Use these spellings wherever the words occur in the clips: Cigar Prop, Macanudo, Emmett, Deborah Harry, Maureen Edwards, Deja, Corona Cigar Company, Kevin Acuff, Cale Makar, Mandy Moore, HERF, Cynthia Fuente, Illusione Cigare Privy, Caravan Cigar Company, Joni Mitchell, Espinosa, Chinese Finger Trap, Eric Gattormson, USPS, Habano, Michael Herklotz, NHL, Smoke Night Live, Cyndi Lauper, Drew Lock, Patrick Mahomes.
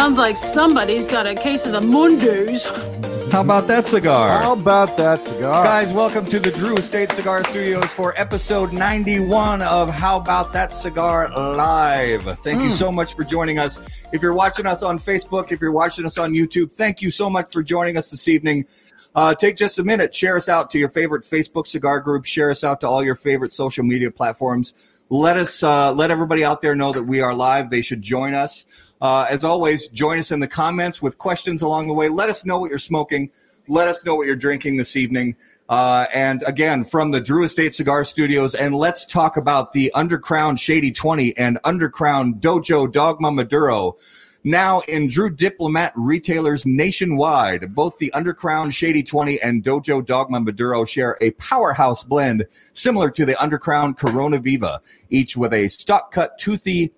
Sounds like somebody's got a case of the Mundus. How about that cigar? How about that cigar? Guys, welcome to the Drew Estate Cigar Studios for episode 91 of How About That Cigar Live. Thank you so much for joining us. If you're watching us on Facebook, if you're watching us on YouTube, thank you so much for joining us this evening. Take just a minute. Share us out to your favorite Facebook cigar group. Share us out to all your favorite social media platforms. Let us let everybody out there know that we are live. They should join us. As always, join us in the comments with questions along the way. Let us know what you're smoking. Let us know what you're drinking this evening. And again, from the Drew Estate Cigar Studios, and let's talk about the Undercrown Shady 20 and Undercrown Dojo Dogma Maduro. Now in Drew Diplomat retailers nationwide, both the Undercrown Shady 20 and Dojo Dogma Maduro share a powerhouse blend similar to the Undercrown Corona Viva, each with a stock-cut toothy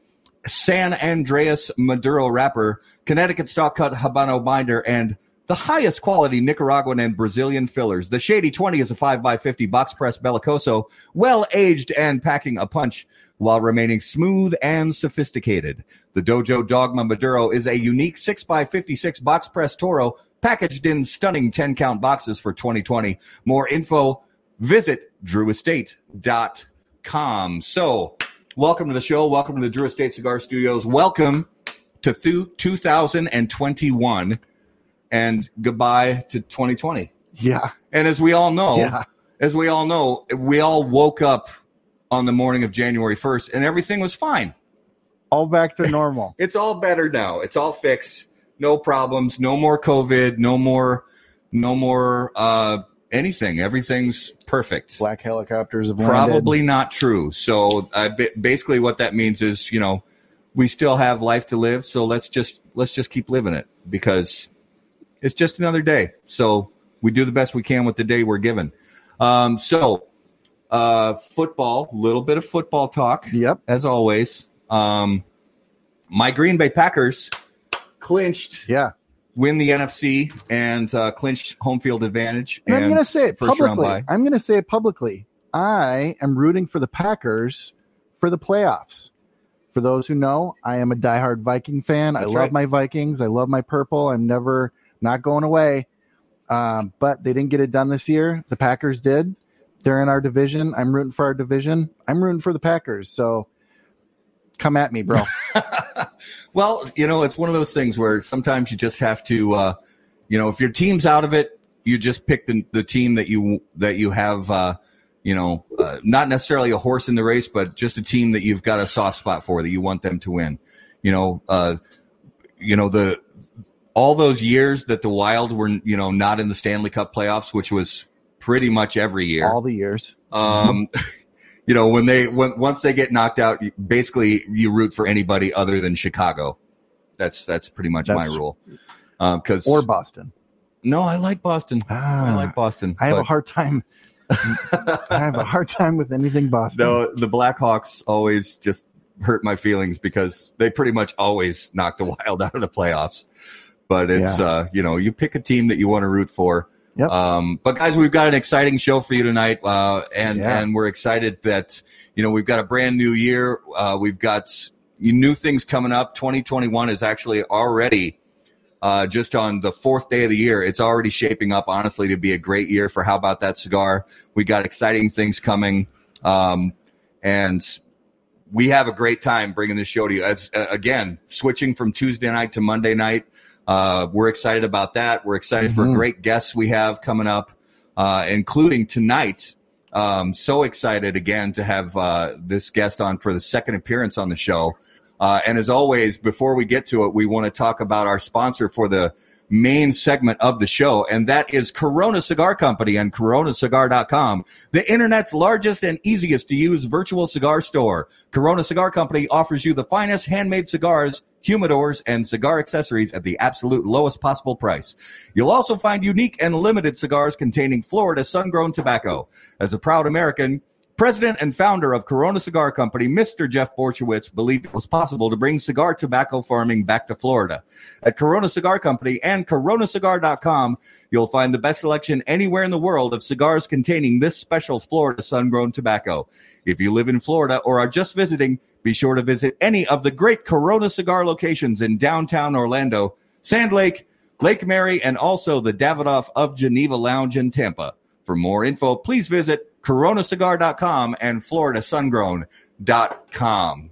San Andreas Maduro wrapper, Connecticut stock-cut Habano binder, and the highest quality Nicaraguan and Brazilian fillers. The Shady 20 is a 5x50 box press bellicoso, well-aged and packing a punch while remaining smooth and sophisticated. The Dojo Dogma Maduro is a unique 6x56 box press Toro packaged in stunning 10-count boxes for 2020. More info, visit drewestate.com. So, welcome to the show. Welcome to the Drew Estate Cigar Studios. Welcome to 2021 and goodbye to 2020. Yeah. And as we all know, we all woke up on the morning of January 1st and everything was fine. All back to normal. It's all better now. It's all fixed. No problems. No more COVID. No more anything. Everything's perfect. Black helicopters have landed. Probably not true. So basically what that means is, you know, we still have life to live. So let's just keep living it because it's just another day. So we do the best we can with the day we're given. Football, little bit of football talk. Yep. As always. My Green Bay Packers clinched. Yeah. Win the NFC and clinch home field advantage. And I'm going to say it publicly. I am rooting for the Packers for the playoffs. For those who know, I am a diehard Viking fan. That's I love my Vikings. I love my purple. I'm never not going away. But they didn't get it done this year. The Packers did. They're in our division. I'm rooting for our division. I'm rooting for the Packers. So come at me, bro. Well, you know, it's one of those things where sometimes you just have to, you know, if your team's out of it, you just pick the team that you have, not necessarily a horse in the race, but just a team that you've got a soft spot for that you want them to win. The all those years that the Wild were, you know, not in the Stanley Cup playoffs, which was pretty much every year, all the years. You know, once they get knocked out, basically you root for anybody other than Chicago. That's pretty much my rule. Or Boston. No, I like Boston. I like Boston. I have a hard time. I have a hard time with anything Boston. No, the Blackhawks always just hurt my feelings because they pretty much always knock the Wild out of the playoffs. But it's you pick a team that you want to root for. Yep. But guys, we've got an exciting show for you tonight, and we're excited that, you know, we've got a brand new year. We've got new things coming up. 2021 is actually already just on the fourth day of the year. It's already shaping up, honestly, to be a great year for How About That Cigar. We got exciting things coming, and we have a great time bringing this show to you. As again, switching from Tuesday night to Monday night. We're excited about that. We're excited for great guests we have coming up, including tonight. So excited again to have this guest on for the second appearance on the show. And as always, before we get to it, we want to talk about our sponsor for the main segment of the show, and that is Corona Cigar Company and coronacigar.com, the internet's largest and easiest to use virtual cigar store. Corona Cigar Company offers you the finest handmade cigars, humidors, and cigar accessories at the absolute lowest possible price. You'll also find unique and limited cigars containing Florida sun-grown tobacco. As a proud American, president and founder of Corona Cigar Company, Mr. Jeff Borchewitz believed it was possible to bring cigar tobacco farming back to Florida. At Corona Cigar Company and coronacigar.com, you'll find the best selection anywhere in the world of cigars containing this special Florida sun-grown tobacco. If you live in Florida or are just visiting, Be sure to visit any of the great Corona cigar locations in downtown Orlando, Sand Lake, Lake Mary, and also the Davidoff of Geneva Lounge in Tampa. For more info, please visit coronacigar.com and floridasungrown.com.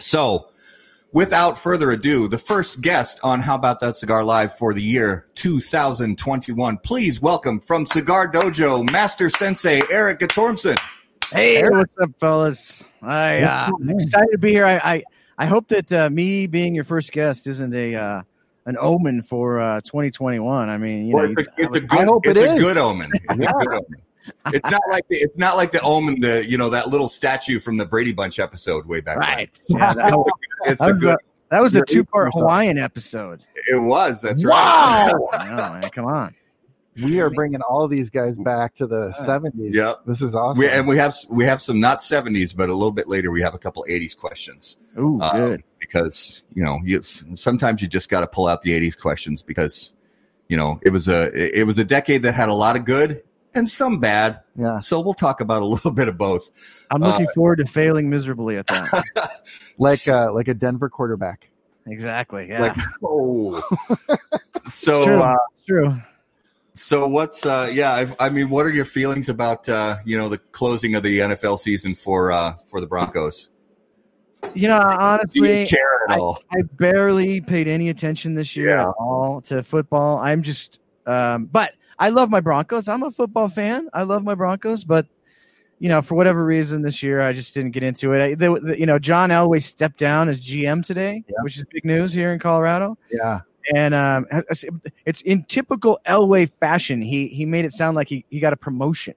So, without further ado, the first guest on How About That Cigar Live for the year 2021. Please welcome from Cigar Dojo, Master Sensei Eric Gattormson. Hey, what's up, fellas? I'm excited to be here. I hope that me being your first guest isn't an omen for 2021. I mean, you know, I hope it's a good omen. It's a good omen. It's not like the, omen, the, you know, that little statue from the Brady Bunch episode way back. Right. Yeah, that was a two-part Hawaiian episode. It was. That's right. Wow. I know, man, come on. We are bringing all these guys back to the 70s. Yep. This is awesome. We have some not 70s, but a little bit later we have a couple 80s questions. Ooh, good. Because, you know, sometimes you just got to pull out the 80s questions because, you know, it was a decade that had a lot of good and some bad. Yeah. So we'll talk about a little bit of both. I'm looking forward to failing miserably at that. like a Denver quarterback. Exactly. Yeah. So it's true. So what's what are your feelings about the closing of the NFL season for the Broncos? You know, honestly, do you care at all? I barely paid any attention this year at all to football. I'm just but I love my Broncos. I'm a football fan. I love my Broncos, but you know, for whatever reason this year I just didn't get into it. John Elway stepped down as GM today, which is big news here in Colorado. Yeah. And it's in typical Elway fashion. He made it sound like he got a promotion.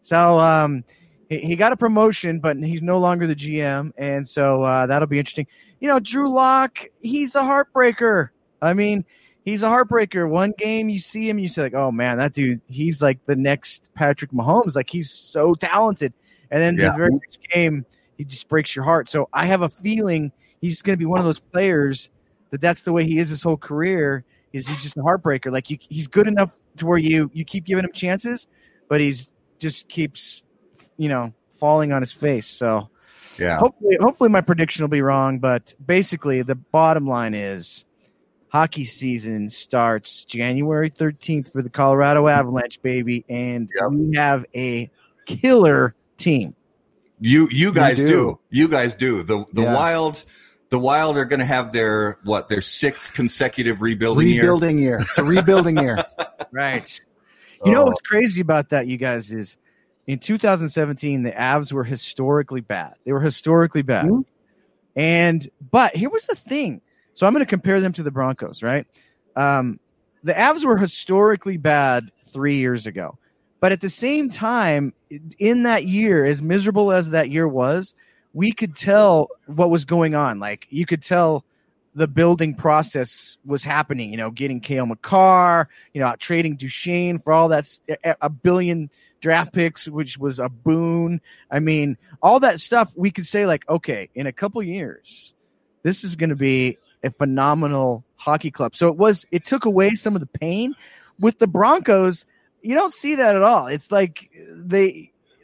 So he got a promotion, but he's no longer the GM. And so that'll be interesting. You know, Drew Lock, he's a heartbreaker. I mean, he's a heartbreaker. One game you see him, you say, like, oh, man, that dude, he's like the next Patrick Mahomes. Like, he's so talented. And then the very next game, he just breaks your heart. So I have a feeling he's going to be one of those players that's the way he is his whole career. Is he's just a heartbreaker. Like he's good enough to where you keep giving him chances, but he's just keeps, you know, falling on his face. So hopefully my prediction will be wrong, but basically the bottom line is hockey season starts January 13th for the Colorado Avalanche, baby, and we have a killer team. You guys do. You guys do. The Wild – the Wild are going to have their sixth consecutive rebuilding year. It's a rebuilding year. Right. You know what's crazy about that, you guys, is in 2017, the Avs were historically bad. They were historically bad. Mm-hmm. But here was the thing. So I'm going to compare them to the Broncos, right? The Avs were historically bad 3 years ago. But at the same time, in that year, as miserable as that year was, we could tell what was going on. Like, you could tell the building process was happening, you know, getting Cale Makar, you know, trading Duchesne for all that, a billion draft picks, which was a boon. I mean, all that stuff we could say, like, okay, in a couple years, this is going to be a phenomenal hockey club. So it took away some of the pain. With the Broncos, you don't see that at all. It's like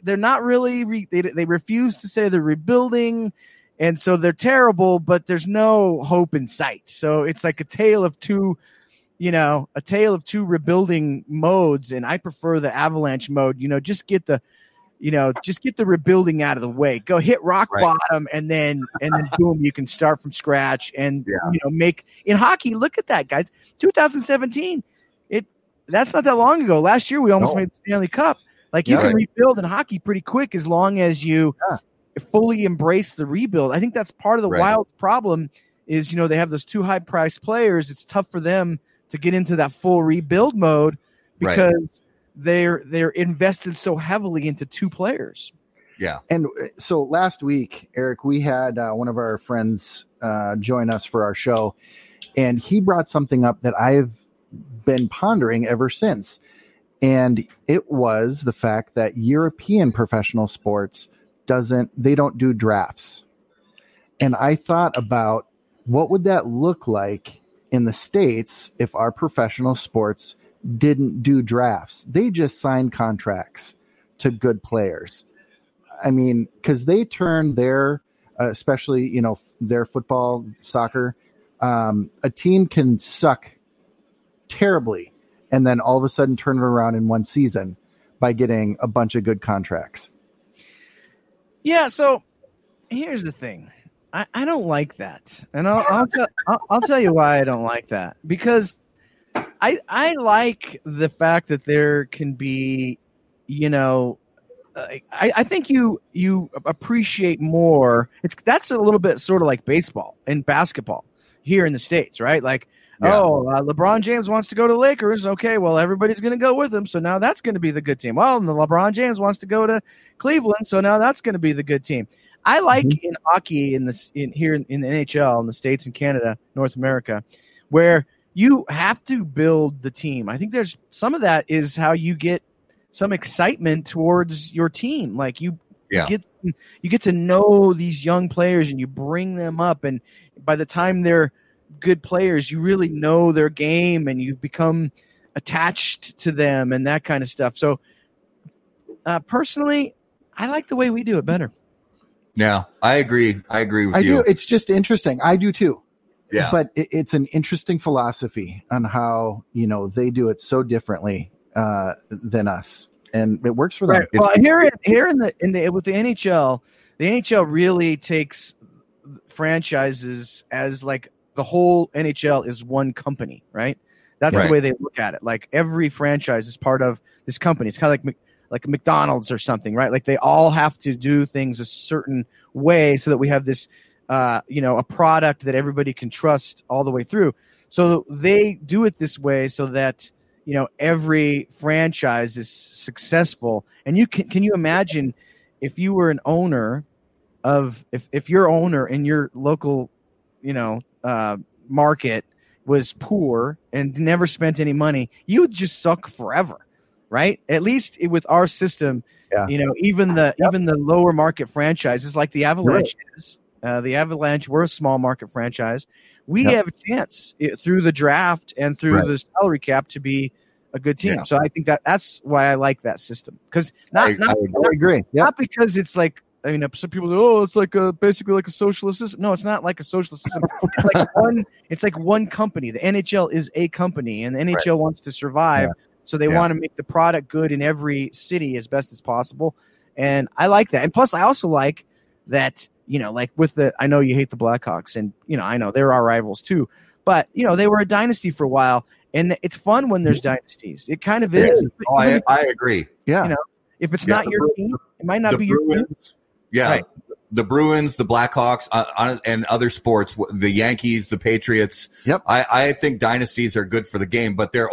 they're not really they refuse to say they're rebuilding, and so they're terrible, but there's no hope in sight. So it's like a tale of two rebuilding modes, and I prefer the Avalanche mode. You know, just get the rebuilding out of the way. Go hit rock bottom, and then boom, you can start from scratch and make in hockey. Look at that, guys. 2017. That's not that long ago. Last year we almost made the Stanley Cup. Like, you can rebuild in hockey pretty quick as long as you fully embrace the rebuild. I think that's part of the Wild's problem is, you know, they have those two high-priced players. It's tough for them to get into that full rebuild mode because they're invested so heavily into two players. Yeah. And so last week, Eric, we had one of our friends join us for our show, and he brought something up that I've been pondering ever since. And it was the fact that European professional sports don't do drafts. And I thought about what would that look like in the States if our professional sports didn't do drafts. They just signed contracts to good players. I mean, because they turn their especially, you know, their football, soccer, a team can suck terribly and then all of a sudden turn it around in one season by getting a bunch of good contracts. Yeah. So here's the thing. I don't like that. And I'll tell you why I don't like that, because I like the fact that there can be, you know, I think you appreciate more. That's a little bit sort of like baseball and basketball here in the States, right? Like, yeah. LeBron James wants to go to the Lakers. Okay, well, everybody's going to go with him, so now that's going to be the good team. Well, and the LeBron James wants to go to Cleveland, so now that's going to be the good team. I like in hockey here in the NHL in the States and Canada, North America, where you have to build the team. I think there's some of that is how you get some excitement towards your team. Like you get to know these young players and you bring them up, and by the time they're good players, you really know their game and you've become attached to them and that kind of stuff. So personally, I like the way we do it better. Yeah, I agree with you. It's just interesting. I do too. Yeah. But it's an interesting philosophy on how, you know, they do it so differently than us, and it works for them. Right. Well, here with the NHL, the NHL really takes franchises as like the whole NHL is one company, right? That's right. The way they look at it. Like every franchise is part of this company. It's kind of like McDonald's or something, right? Like they all have to do things a certain way so that we have this, you know, a product that everybody can trust all the way through. So they do it this way so that, you know, every franchise is successful. And you can you imagine if you were an owner of, if your owner in your local, you know, market was poor and never spent any money, you would just suck forever. Right? At least with our system, yeah. You know, even the lower market franchises like the Avalanche is. The Avalanche, we're a small market franchise. We have a chance through the draft and through the salary cap to be a good team. Yeah. So I think that's why I like that system. Because I agree. Yep. Not because it's like, I mean, some people go, oh, it's like basically like a socialist system. No, it's not like a socialist system. It's like one company. The NHL is a company, and the NHL wants to survive. Yeah. So they want to make the product good in every city as best as possible. And I like that. And plus, I also like that, you know, like with the – I know you hate the Blackhawks, and, you know, I know they're our rivals too. But, you know, they were a dynasty for a while, and it's fun when there's dynasties. It kind of is. Oh, I agree. Yeah. You know, if it's not your team, it might not be your team. Yeah. Right. The Bruins, the Blackhawks, and other sports, the Yankees, the Patriots. Yep. I think dynasties are good for the game, but they're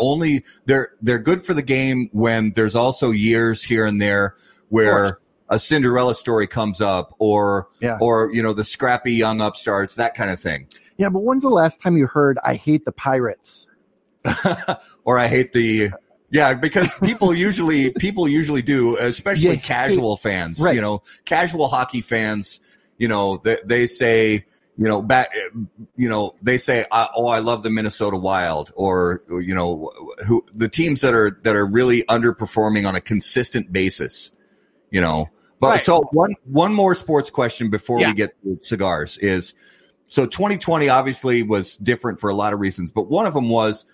good for the game when there's also years here and there where a Cinderella story comes up or you know, the scrappy young upstarts, that kind of thing. Yeah, but when's the last time you heard I hate the Pirates? Or I hate the because people usually do, especially casual fans. Right. You know, casual hockey fans. You know, they say, you know, they say, oh, I love the Minnesota Wild, or you know, who the teams that are really underperforming on a consistent basis. You know, but so one more sports question before we get to cigars is, so 2020 obviously was different for a lot of reasons, but one of them was.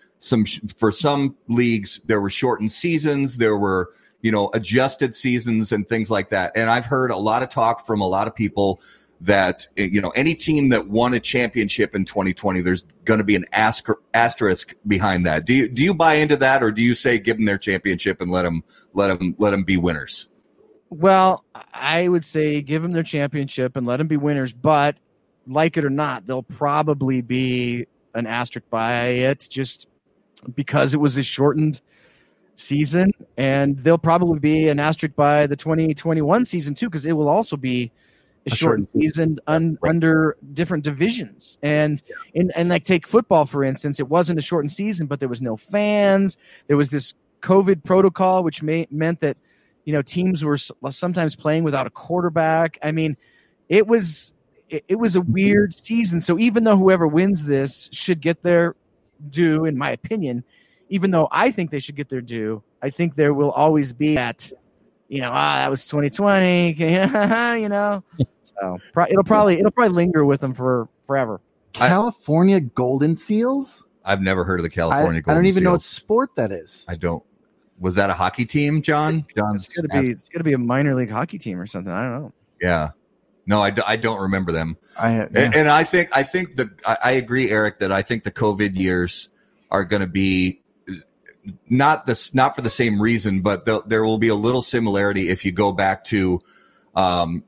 For some leagues, there were shortened seasons, there were, you know, adjusted seasons and things like that. And I've heard a lot of talk from a lot of people that, you know, any team that won a championship in 2020, there's going to be an asterisk behind that. Do you buy into that, or do you say give them their championship and let them be winners? Well, I would say give them their championship and let them be winners. But like it or not, there'll probably be an asterisk by it. Just because it was a shortened season, and there'll probably be an asterisk by the 2021 season too, because it will also be a shortened season under different divisions. And and like take football, for instance, it wasn't a shortened season, but there was no fans. There was this COVID protocol, which meant that, you know, teams were sometimes playing without a quarterback. I mean, it was a weird season. So even though whoever wins this should get their due, in my opinion, even though I think they should get their due, I think there will always be that, you know, that was 2020, you know. So it'll probably linger with them forever. California Golden Seals? I've never heard of the California Golden Seals. I don't even know what sport that is. I don't. Was that a hockey team, John? It's going to be a minor league hockey team or something. I don't know. Yeah. No, I don't remember them. And I agree, Eric, that I think the COVID years are going to be not for the same reason, but there will be a little similarity if you go back to the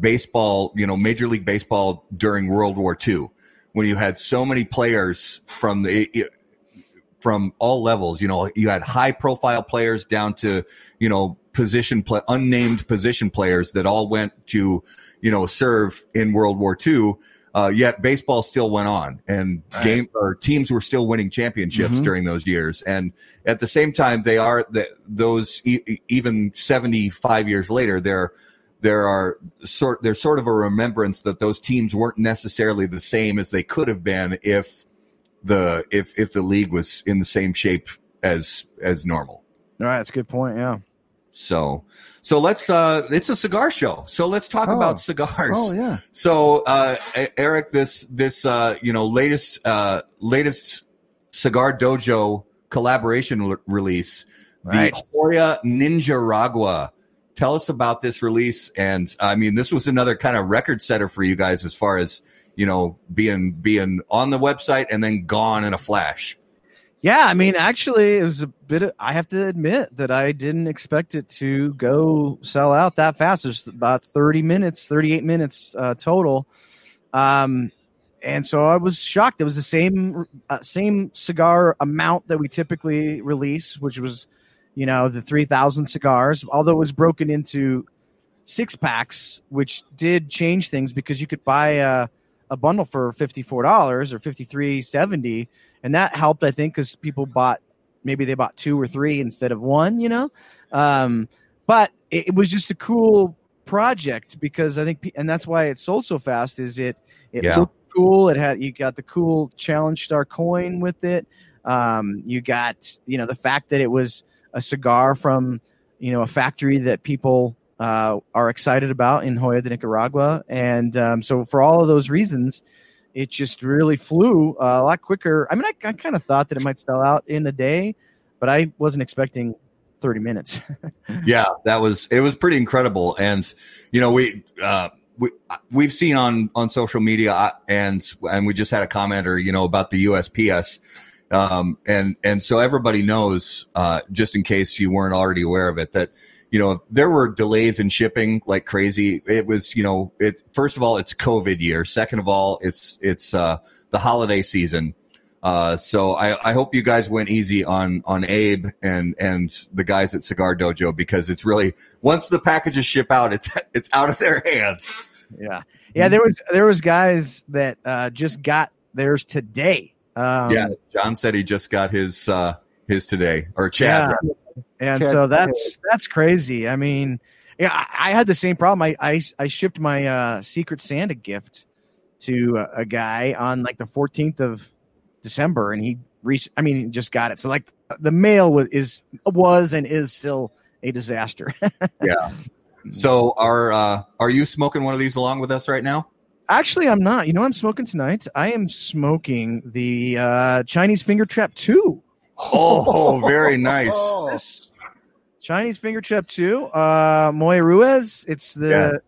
baseball, Major League Baseball during World War II, when you had so many players from all levels. You had high profile players down to, unnamed position players that all went to, serve in World War II. Yet baseball still went on, and teams were still winning championships during those years. And at the same time, they are even 75 years later, there's sort of a remembrance that those teams weren't necessarily the same as they could have been if the league was in the same shape as normal. All right, that's a good point. Yeah. So let's it's a cigar show. So let's talk about cigars. Oh yeah. So Eric, this latest Cigar Dojo collaboration release, right. The Hoyo de Nicaragua. Tell us about this release, and I mean, this was another kind of record setter for you guys as far as being on the website and then gone in a flash. Yeah, I mean, actually, it was a bit of, I have to admit that I didn't expect it to go sell out that fast. It was about 38 minutes total. And so I was shocked. It was the same cigar amount that we typically release, which was, the 3,000 cigars, although it was broken into 6-packs, which did change things because you could buy a bundle for $54 or $53.70, and that helped, I think, because people maybe they bought 2 or 3 instead of 1, but it was just a cool project because I think, and that's why it sold so fast, is it looked cool. You got the cool Challenge Star coin with it. You got, the fact that it was a cigar from, a factory that people are excited about in Hoyo de Nicaragua. And so for all of those reasons, it just really flew a lot quicker. I mean, I kind of thought that it might sell out in a day, but I wasn't expecting 30 minutes. Yeah, it was pretty incredible. And, we've seen on social media and we just had a commenter, about the USPS. And so everybody knows, just in case you weren't already aware of it, that, there were delays in shipping like crazy. It was, first of all, it's COVID year. Second of all, it's the holiday season. So I hope you guys went easy on Abe and the guys at Cigar Dojo, because it's really, once the packages ship out, it's out of their hands. Yeah. Yeah. There was guys that, just got theirs today. John said he just got his today, or Chad. Yeah. Right? And Chad, so that's crazy. I mean, I had the same problem. I shipped my Secret Santa gift to a guy on like the 14th of December, and he just got it. So like the mail was and is still a disaster. Yeah. So are you smoking one of these along with us right now? Actually, I'm not. You know what I'm smoking tonight? I am smoking the Chinese Finger Trap 2. Oh, very nice. Yes. Chinese Finger Trap 2, Moya Ruiz. It's the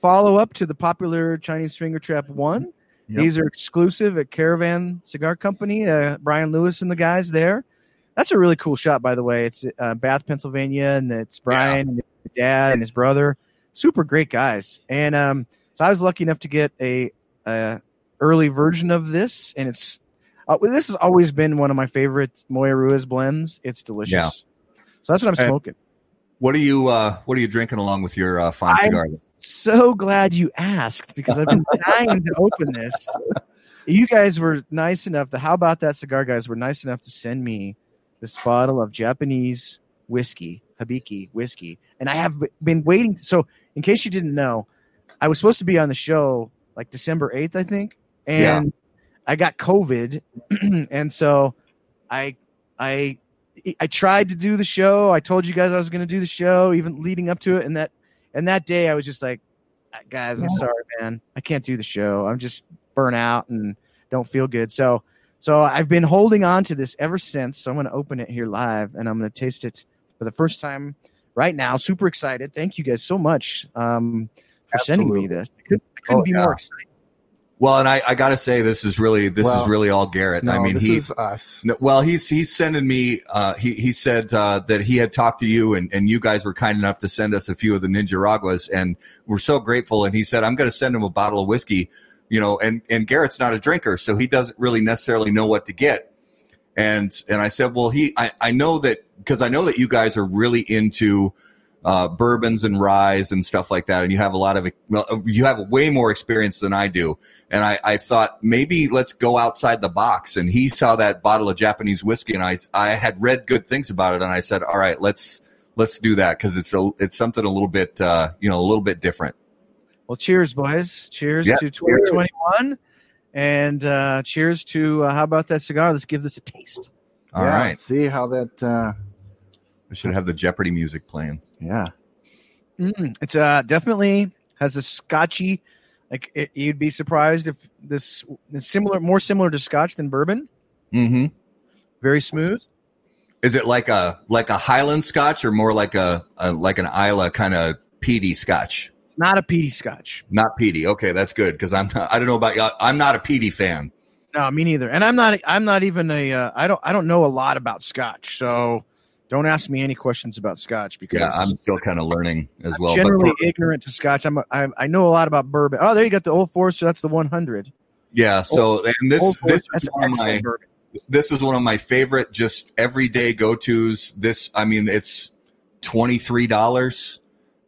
follow-up to the popular Chinese Finger Trap 1. Yep. These are exclusive at Caravan Cigar Company. Brian Lewis and the guys there. That's a really cool shot, by the way. It's Bath, Pennsylvania, and it's Brian and his dad and his brother. Super great guys. And so I was lucky enough to get a early version of this, and it's this has always been one of my favorite Moya Ruiz blends. It's delicious. Yeah. So that's what I'm smoking. What are you drinking along with your fine cigar? I'm so glad you asked, because I've been dying to open this. You guys were nice enough. How about that cigar guys were nice enough to send me this bottle of Japanese whiskey, Hibiki whiskey, and I have been waiting. So in case you didn't know, I was supposed to be on the show like December 8th, I think, and I got COVID, and so I tried to do the show. I told you guys I was going to do the show, even leading up to it, and that day I was just like, guys, I'm sorry, man. I can't do the show. I'm just burnt out and don't feel good. So I've been holding on to this ever since. So I'm going to open it here live, and I'm going to taste it for the first time right now. Super excited. Thank you guys so much for sending me this. I couldn't be more excited. Well, and I got to say, this is really all Garrett. No, I mean, he's us. Well, he's sending me. He said that he had talked to you, and you guys were kind enough to send us a few of the Ninja Raguas, and we're so grateful. And he said, I'm going to send him a bottle of whiskey, you know. And Garrett's not a drinker, so he doesn't really necessarily know what to get. And I said, well, I know that because I know that you guys are really into bourbons and rye and stuff like that, and you have you have way more experience than I do. And I thought, maybe let's go outside the box. And he saw that bottle of Japanese whiskey, and I had read good things about it, and I said, all right, let's do that, because it's something a little bit a little bit different. Well, cheers, boys! Cheers to 2021, and cheers to how about that cigar? Let's give this a taste. All right, let's see how that. We should have the Jeopardy music playing. Yeah. It's definitely has a scotchy, like you'd be surprised if this is more similar to scotch than bourbon. Mm-hmm. Very smooth. Is it like a Highland scotch or more like an Islay kind of peaty scotch? It's not a peaty scotch. Not peaty. Okay, that's good, because I don't know about you. I'm not a peaty fan. No, me neither. And I'm not even I don't know a lot about scotch, so don't ask me any questions about scotch, because I'm still kind of learning as well. Generally ignorant to scotch. I know a lot about bourbon. Oh, there you got the Old Forester. That's the 100. Yeah. So this is one of my favorite just everyday go tos. This, I mean, it's $23,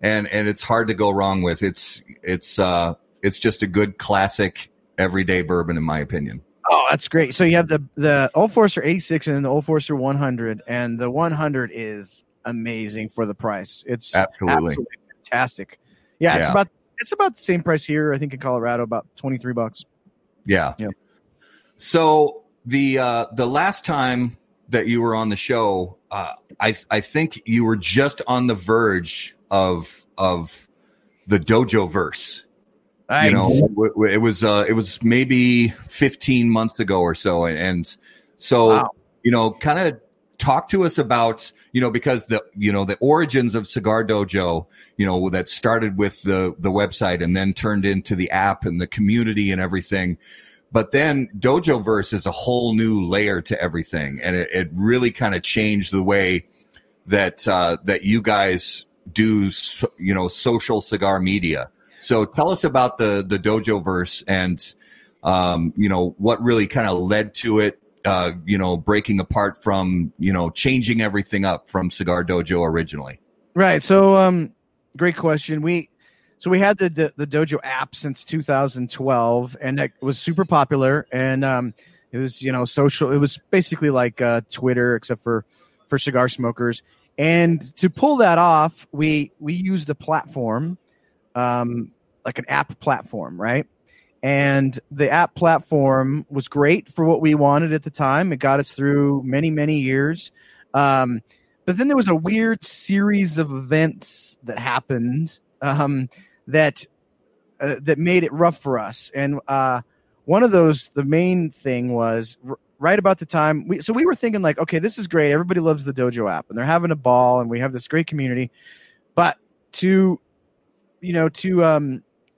and it's hard to go wrong with. It's just a good classic everyday bourbon, in my opinion. Oh, that's great. So you have the Old Forester 86 and then the Old Forester 100, and the 100 is amazing for the price. It's absolutely fantastic. Yeah, yeah. It's about the same price here, I think, in Colorado, about $23. Yeah. So the last time that you were on the show, I think you were just on the verge of the Dojoverse. You know, it was maybe 15 months ago or so, and so you know, kind of talk to us about, you know, because the origins of Cigar Dojo, you know, that started with the website and then turned into the app and the community and everything, but then Dojoverse is a whole new layer to everything, and it really kind of changed the way that that you guys do, you know, social cigar media. So tell us about the Dojoverse and, you know, what really kind of led to it, you know, breaking apart from, you know, changing everything up from Cigar Dojo originally. Right. So great question. We had the Dojo app since 2012, and that was super popular. And it was, you know, social. It was basically like Twitter, except for cigar smokers. And to pull that off, we used a platform. Like an app platform, right? And the app platform was great for what we wanted at the time. It got us through many, many years. But then there was a weird series of events that happened that made it rough for us. And one of those, the main thing was right about the time. So we were thinking like, okay, this is great. Everybody loves the Dojo app, and they're having a ball, and we have this great community. But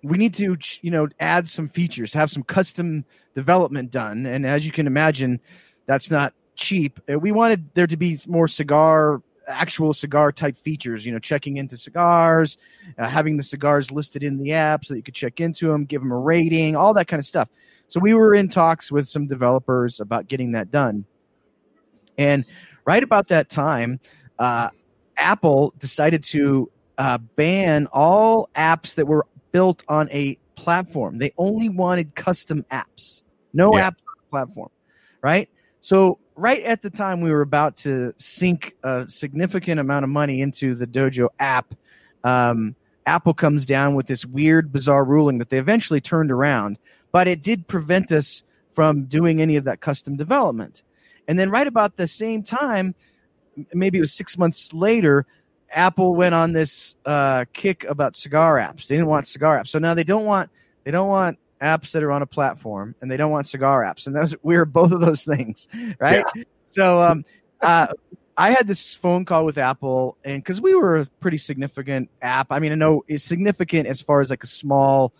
we need to, you know, add some features, have some custom development done. And as you can imagine, that's not cheap. We wanted there to be more actual cigar type features, you know, checking into cigars, having the cigars listed in the app so that you could check into them, give them a rating, all that kind of stuff. So we were in talks with some developers about getting that done. And right about that time, Apple decided to ban all apps that were built on a platform. They only wanted custom apps, no apps on the platform, right? So right at the time we were about to sink a significant amount of money into the Dojo app, Apple comes down with this weird, bizarre ruling that they eventually turned around, but it did prevent us from doing any of that custom development. And then right about the same time, maybe it was 6 months later, Apple went on this kick about cigar apps. They didn't want cigar apps. So now they don't want apps that are on a platform, and they don't want cigar apps. And we were both of those things, right? Yeah. So I had this phone call with Apple, and because we were a pretty significant app. I mean, I know it's significant as far as like a small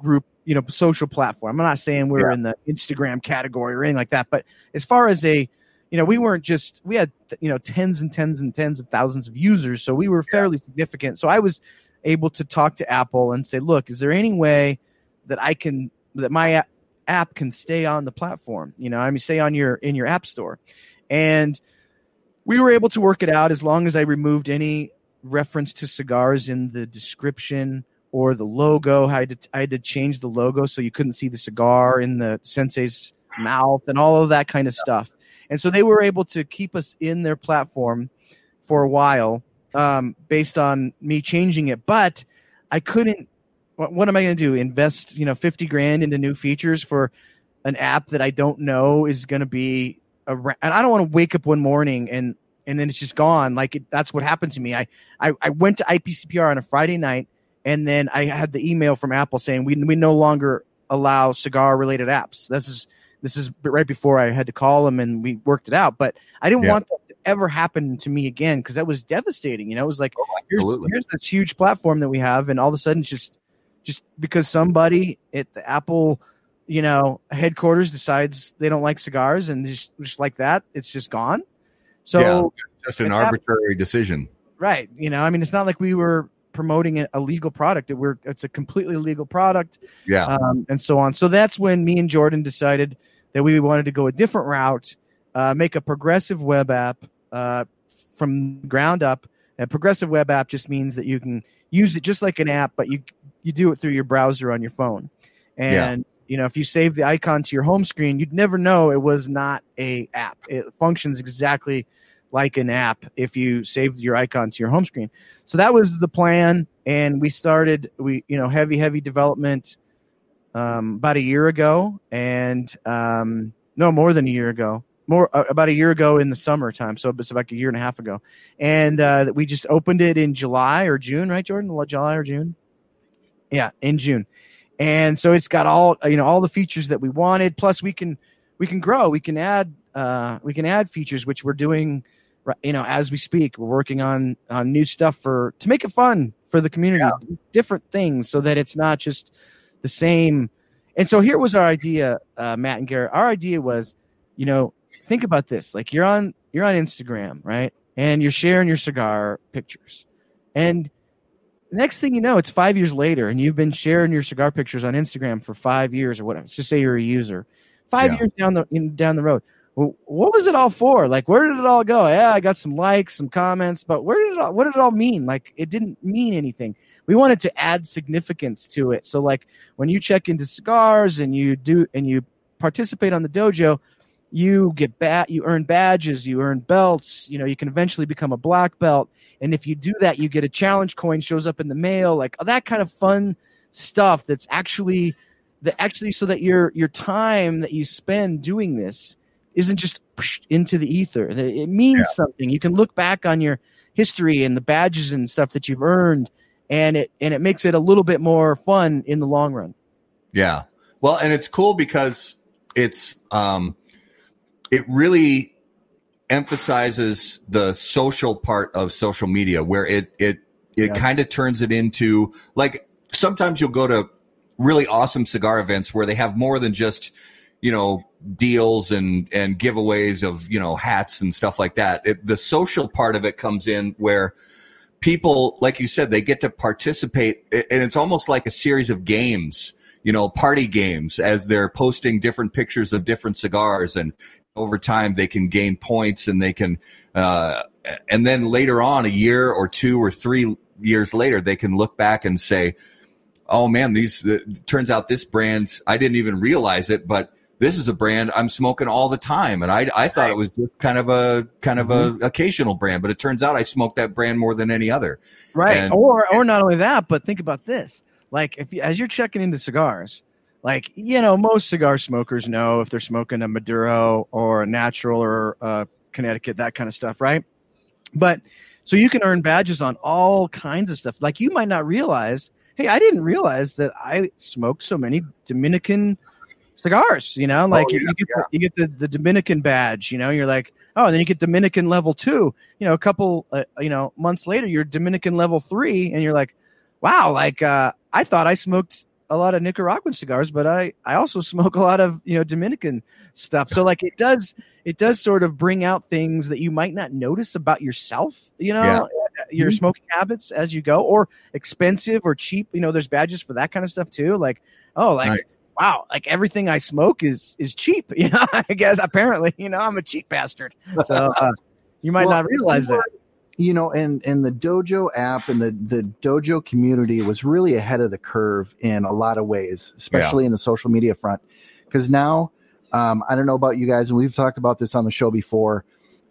group, you know, social platform. I'm not saying we were in the Instagram category or anything like that, but as far as a, you know, we weren't just, we had, you know, tens and tens and tens of thousands of users. So we were fairly significant. So I was able to talk to Apple and say, look, is there any way that my app can stay on the platform? You know, I mean, stay on in your app store. And we were able to work it out as long as I removed any reference to cigars in the description or the logo. I had to change the logo so you couldn't see the cigar in the sensei's mouth and all of that kind of stuff. And so they were able to keep us in their platform for a while based on me changing it. But I couldn't – what am I going to do, invest, you know, $50,000 into new features for an app that I don't know is going to be – and I don't want to wake up one morning and then it's just gone. Like that's what happened to me. I went to IPCPR on a Friday night, and then I had the email from Apple saying we no longer allow cigar-related apps. This is right before I had to call them, and we worked it out. But I didn't want that to ever happen to me again, because that was devastating. You know, it was like, here's this huge platform that we have, and all of a sudden, it's just because somebody at the Apple, you know, headquarters decides they don't like cigars, and just like that, it's just gone. So just an arbitrary decision, right? You know, I mean, it's not like we were promoting a legal product. It's a completely legal product, and so on. So that's when me and Jordan decided that we wanted to go a different route, make a progressive web app from ground up. A progressive web app just means that you can use it just like an app, but you do it through your browser on your phone. And you know, if you save the icon to your home screen, you'd never know it was not an app. It functions exactly like an app if you saved your icon to your home screen. So that was the plan, and we started heavy development about a year ago, and about a year ago in the summertime. So it's about a year and a half ago. And we just opened it in July or June, right, Jordan? July or June? Yeah, in June. And so it's got all the features that we wanted. Plus we can grow, we can add features, which we're doing, you know, as we speak. We're working on new stuff to make it fun for the community, different things, so that it's not just the same. And so here was our idea, Matt and Garrett. Our idea was, you know, think about this. Like you're on Instagram, right? And you're sharing your cigar pictures. And the next thing you know, it's 5 years later, and you've been sharing your cigar pictures on Instagram for 5 years or whatever. Let's just say you're a user. 5 years down the road. Well, what was it all for? Like, where did it all go? Yeah, I got some likes, some comments, but what did it all mean? Like, it didn't mean anything. We wanted to add significance to it. So, like, when you check into cigars and you participate on the dojo, you get you earn badges, you earn belts. You know, you can eventually become a black belt, and if you do that, you get a challenge coin, shows up in the mail, like that kind of fun stuff. That's actually so that your time that you spend doing this isn't just into the ether. It means something. You can look back on your history and the badges and stuff that you've earned, and it makes it a little bit more fun in the long run. Yeah. Well, and it's cool because it's it really emphasizes the social part of social media, where it kind of turns it into, like, sometimes you'll go to really awesome cigar events where they have more than just, you know, deals and giveaways of, you know, hats and stuff like that. The social part of it comes in where people, like you said, they get to participate, and it's almost like a series of games, you know, party games, as they're posting different pictures of different cigars, and over time they can gain points, and they can, and then later on, a year or 2 or 3 years later, they can look back and say, oh man, turns out this brand, I didn't even realize it, but this is a brand I'm smoking all the time, and I thought it was just kind of a occasional brand, but it turns out I smoked that brand more than any other. Right, and, or not only that, but think about this: like, as you're checking into cigars, like, you know, most cigar smokers know if they're smoking a Maduro or a natural or a Connecticut, that kind of stuff, right? But So you can earn badges on all kinds of stuff. Like, you might not realize, hey, I didn't realize that I smoked so many Dominican cigars, you know, like you get the Dominican badge, you know, you're like, oh, and then you get Dominican level 2, you know, a couple, you know, months later, you're Dominican level 3. And you're like, wow, like I thought I smoked a lot of Nicaraguan cigars, but I also smoke a lot of, you know, Dominican stuff. So like it does sort of bring out things that you might not notice about yourself, you know, your smoking habits as you go, or expensive or cheap. You know, there's badges for that kind of stuff too. Like, oh, like, wow, like everything I smoke is cheap. You know, I guess apparently, you know, I'm a cheap bastard. So you might not realize that. You know, and the Dojo app and the Dojo community was really ahead of the curve in a lot of ways, especially in the social media front. Because now, I don't know about you guys, and we've talked about this on the show before,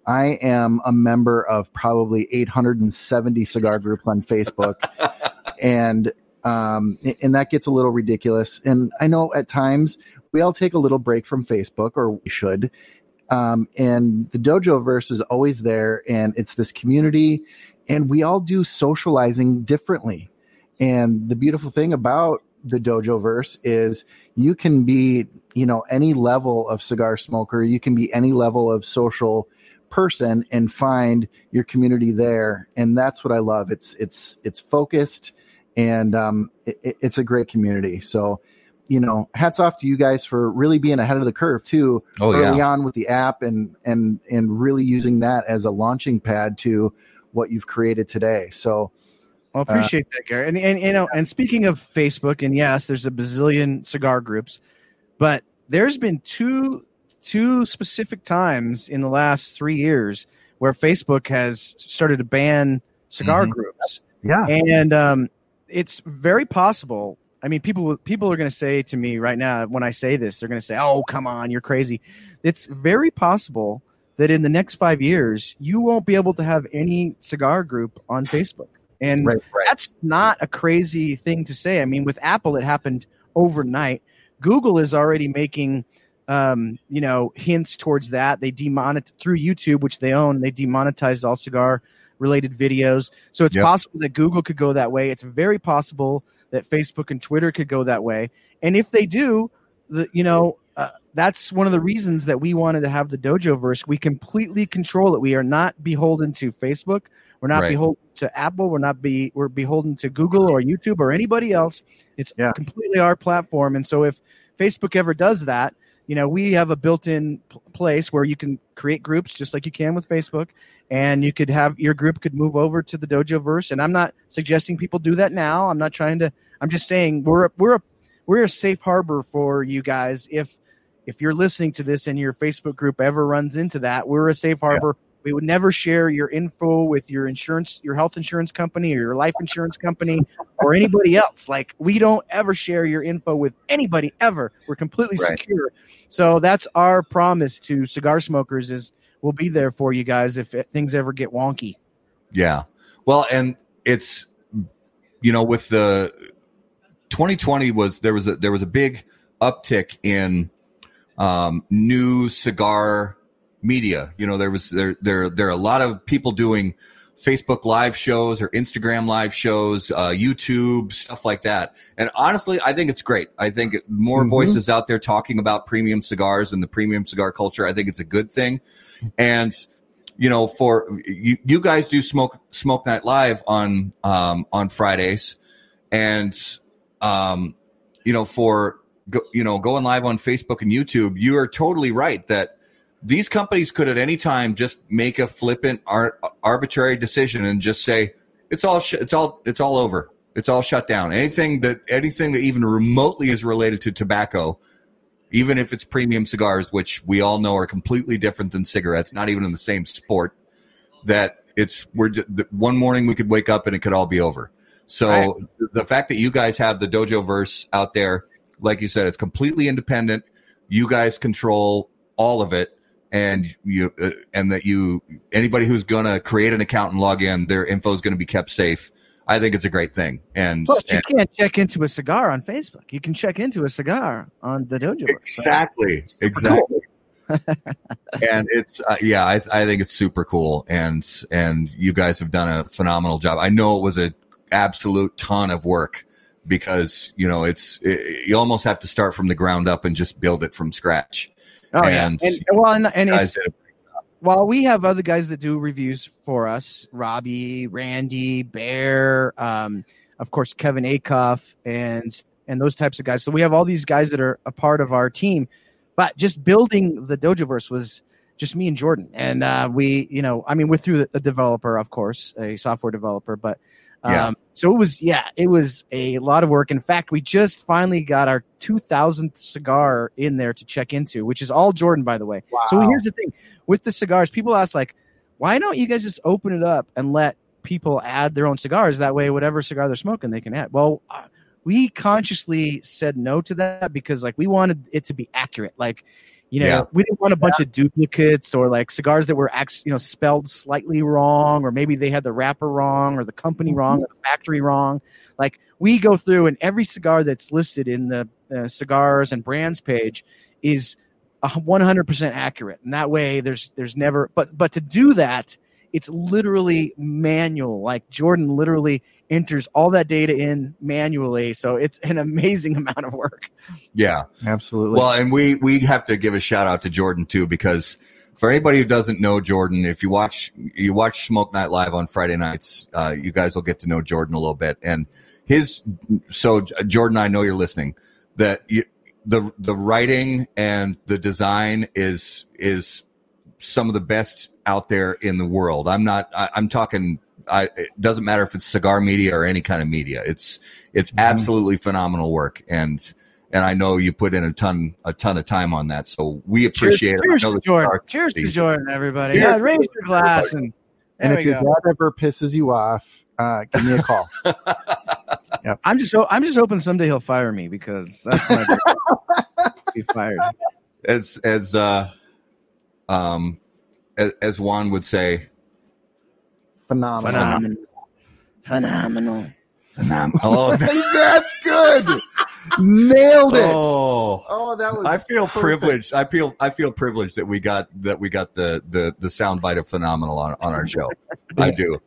I am a member of probably 870 cigar groups on Facebook. And that gets a little ridiculous. And I know at times we all take a little break from Facebook, or we should. And the Dojoverse is always there, and it's this community, and we all do socializing differently. And the beautiful thing about the Dojoverse is you can be, you know, any level of cigar smoker. You can be any level of social person and find your community there. And that's what I love. It's focused, and it's a great community. So, you know, hats off to you guys for really being ahead of the curve too, early on with the app, and really using that as a launching pad to what you've created today. So I appreciate that, Garrett. And you know, and speaking of Facebook, and yes, there's a bazillion cigar groups, but there's been two specific times in the last 3 years where Facebook has started to ban cigar groups. Yeah, and it's very possible. I mean, people are going to say to me right now, when I say this, they're going to say, oh, come on, you're crazy. It's very possible that in the next 5 years, you won't be able to have any cigar group on Facebook. And that's not a crazy thing to say. I mean, with Apple, it happened overnight. Google is already making, you know, hints towards that. They demonetized through YouTube, which they own. They demonetized all cigar-related videos. So it's possible that Google could go that way. It's very possible that Facebook and Twitter could go that way. And if they do, you know, that's one of the reasons that we wanted to have the Dojoverse. We completely control it. We are not beholden to Facebook. We're not beholden to Apple. We're beholden to Google or YouTube or anybody else. It's completely our platform. And so if Facebook ever does that, you know, we have a built-in place where you can create groups just like you can with Facebook, and you could have your group could move over to the Dojoverse. And I'm not suggesting people do that now. I'm not trying to. I'm just saying we're a safe harbor for you guys. If you're listening to this and your Facebook group ever runs into that, we're a safe harbor. Yeah. We would never share your info with your insurance, your health insurance company, or your life insurance company, or anybody else. Like, we don't ever share your info with anybody ever. We're completely secure. So that's our promise to cigar smokers is, we'll be there for you guys if things ever get wonky. Yeah. Well, and it's, you know, with the 2020 there was a big uptick in new cigar media. You know, there are a lot of people doing Facebook live shows or Instagram live shows, YouTube, stuff like that. And honestly, I think it's great. I think more voices out there talking about premium cigars and the premium cigar culture. I think it's a good thing. And, you know, for you guys do Smoke Night Live on Fridays, and, you know, going live on Facebook and YouTube, you are totally right that these companies could at any time just make a flippant, arbitrary decision and just say it's all over. It's all shut down. Anything that even remotely is related to tobacco, even if it's premium cigars, which we all know are completely different than cigarettes, not even in the same sport. One morning we could wake up and it could all be over. So the fact that you guys have the Dojoverse out there, like you said, it's completely independent. You guys control all of it. And anybody who's going to create an account and log in, their info is going to be kept safe. I think it's a great thing. And plus, you can't check into a cigar on Facebook. You can check into a cigar on the Dojoverse. Exactly. Cool. And it's I think it's super cool, and you guys have done a phenomenal job. I know it was an absolute ton of work, because you know it's you almost have to start from the ground up and just build it from scratch. Oh, and yeah. And it's, while we have other guys that do reviews for us, Robbie, Randy, Bear, of course Kevin Acuff, and those types of guys. So we have all these guys that are a part of our team. But just building the Dojoverse was just me and Jordan, and we, you know, I mean, we're through a developer, of course, a software developer, but so it was a lot of work. In fact, we just finally got our 2000th cigar in there to check into, which is all Jordan, by the way. Wow. So here's the thing with the cigars: people ask, like, why don't you guys just open it up and let people add their own cigars? That way, whatever cigar they're smoking, they can add. Well, we consciously said no to that because, like, we wanted it to be accurate. Like, you know, we didn't want a bunch of duplicates or, like, cigars that were, you know, spelled slightly wrong, or maybe they had the wrapper wrong or the company wrong or the factory wrong. Like, we go through, and every cigar that's listed in the cigars and brands page is 100% accurate. And that way there's never – but to do that, it's literally manual. Like, Jordan literally – enters all that data in manually, so it's an amazing amount of work. Yeah, absolutely. Well, and we have to give a shout out to Jordan too, because for anybody who doesn't know Jordan, if you watch Smoke Night Live on Friday nights, you guys will get to know Jordan a little bit. And Jordan, I know you're listening. That the writing and the design is some of the best out there in the world. I'm talking. It doesn't matter if it's cigar media or any kind of media. It's absolutely phenomenal work, and I know you put in a ton of time on that. So we appreciate it. Cheers to Jordan! Cheers to Jordan, everybody! Yeah, raise your glass, and if your dad ever pisses you off, give me a call. Yep. I'm just hoping someday he'll fire me, because that's my dream. Be fired. As Juan would say. Phenomenal. Oh, that's good. Nailed it. Oh, that was. I feel perfect. Privileged. I feel privileged that we got the soundbite of phenomenal on our show. I do.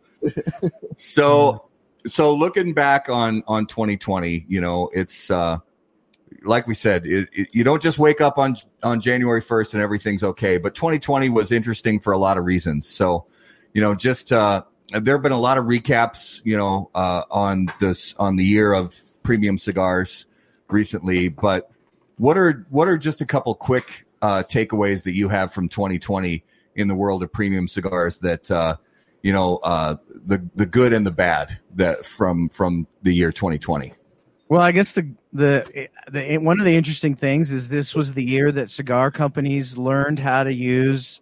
So looking back on 2020, you know, it's like we said, you don't just wake up on January 1st and everything's okay. But 2020 was interesting for a lot of reasons. So, you know, just there have been a lot of recaps, you know, on the year of premium cigars recently. But what are just a couple quick takeaways that you have from 2020 in the world of premium cigars that you know, the good and the bad that from the year 2020? Well, I guess the one of the interesting things is this was the year that cigar companies learned how to use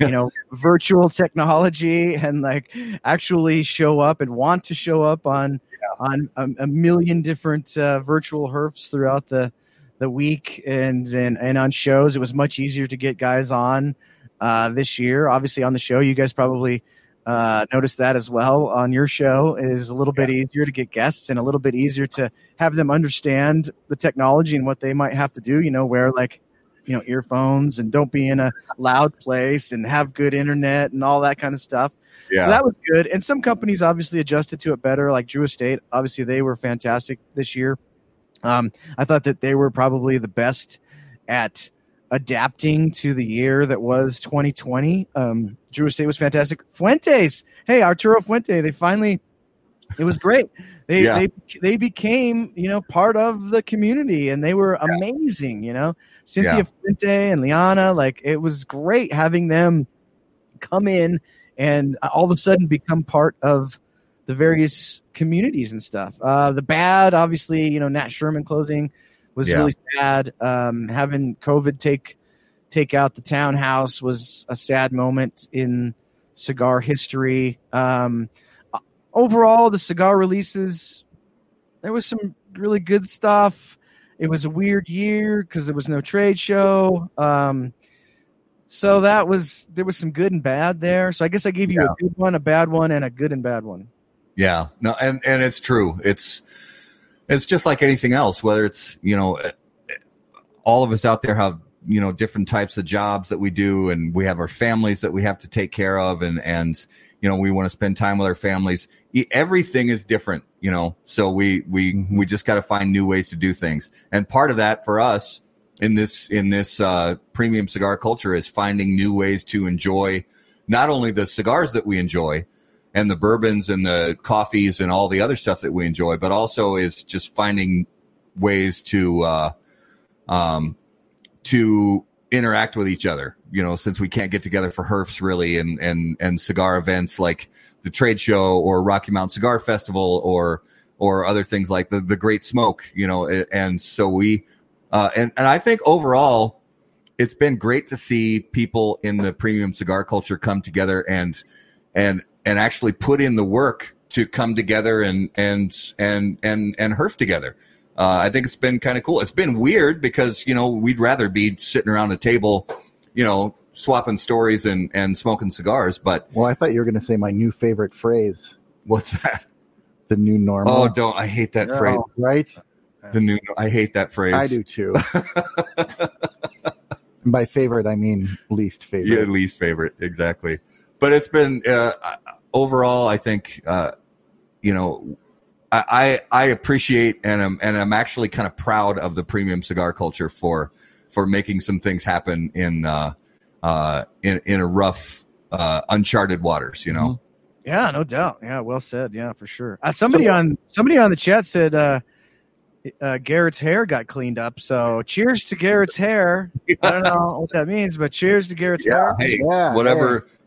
you know, virtual technology, and like actually show up and want to show up on a million different virtual herps throughout the week, and on shows. It was much easier to get guys on this year. Obviously, on the show, you guys probably noticed that as well. On your show, it is a little bit easier to get guests, and a little bit easier to have them understand the technology and what they might have to do. You know, where, like, you know, earphones, and don't be in a loud place, and have good internet, and all that kind of stuff. Yeah. So that was good. And some companies obviously adjusted to it better, like Drew Estate. Obviously, they were fantastic this year. I thought that they were probably the best at adapting to the year that was 2020. Drew Estate was fantastic. Fuentes. Hey, Arturo Fuente. They finally – it was great. They became, you know, part of the community, and they were amazing, you know. Cynthia Fuente and Liana, like, it was great having them come in and all of a sudden become part of the various communities and stuff. The bad, obviously, you know, Nat Sherman closing was really sad. Having COVID take out the townhouse was a sad moment in cigar history. Overall, the cigar releases, there was some really good stuff. It was a weird year because there was no trade show. So there was some good and bad there. So I guess I gave you a good one, a bad one, and a good and bad one. Yeah. No, and it's true. It's just like anything else, whether it's, you know, all of us out there have you know, different types of jobs that we do, and we have our families that we have to take care of, and you know, we want to spend time with our families. Everything is different, you know, so we just got to find new ways to do things. And part of that for us in this premium cigar culture is finding new ways to enjoy not only the cigars that we enjoy and the bourbons and the coffees and all the other stuff that we enjoy, but also is just finding ways to interact with each other, you know, since we can't get together for HERFs really and cigar events like the trade show or Rocky Mountain Cigar Festival or other things like the Great Smoke, you know. And so we and I think overall it's been great to see people in the premium cigar culture come together and actually put in the work to come together and HERF together. I think it's been kind of cool. It's been weird because, you know, we'd rather be sitting around a table, you know, swapping stories and smoking cigars. But well, I thought you were going to say my new favorite phrase. What's that? The new normal. Oh, don't. I hate that phrase. Right? I hate that phrase. I do too. And by favorite, I mean least favorite. Yeah, least favorite. Exactly. But it's been overall, I think, you know, I appreciate and I'm actually kind of proud of the premium cigar culture for making some things happen in a rough uncharted waters, you know. Yeah, no doubt. Yeah, well said. Yeah, for sure. Somebody on the chat said Garrett's hair got cleaned up. So cheers to Garrett's hair. Yeah. I don't know what that means, but cheers to Garrett's hair. Hey, yeah,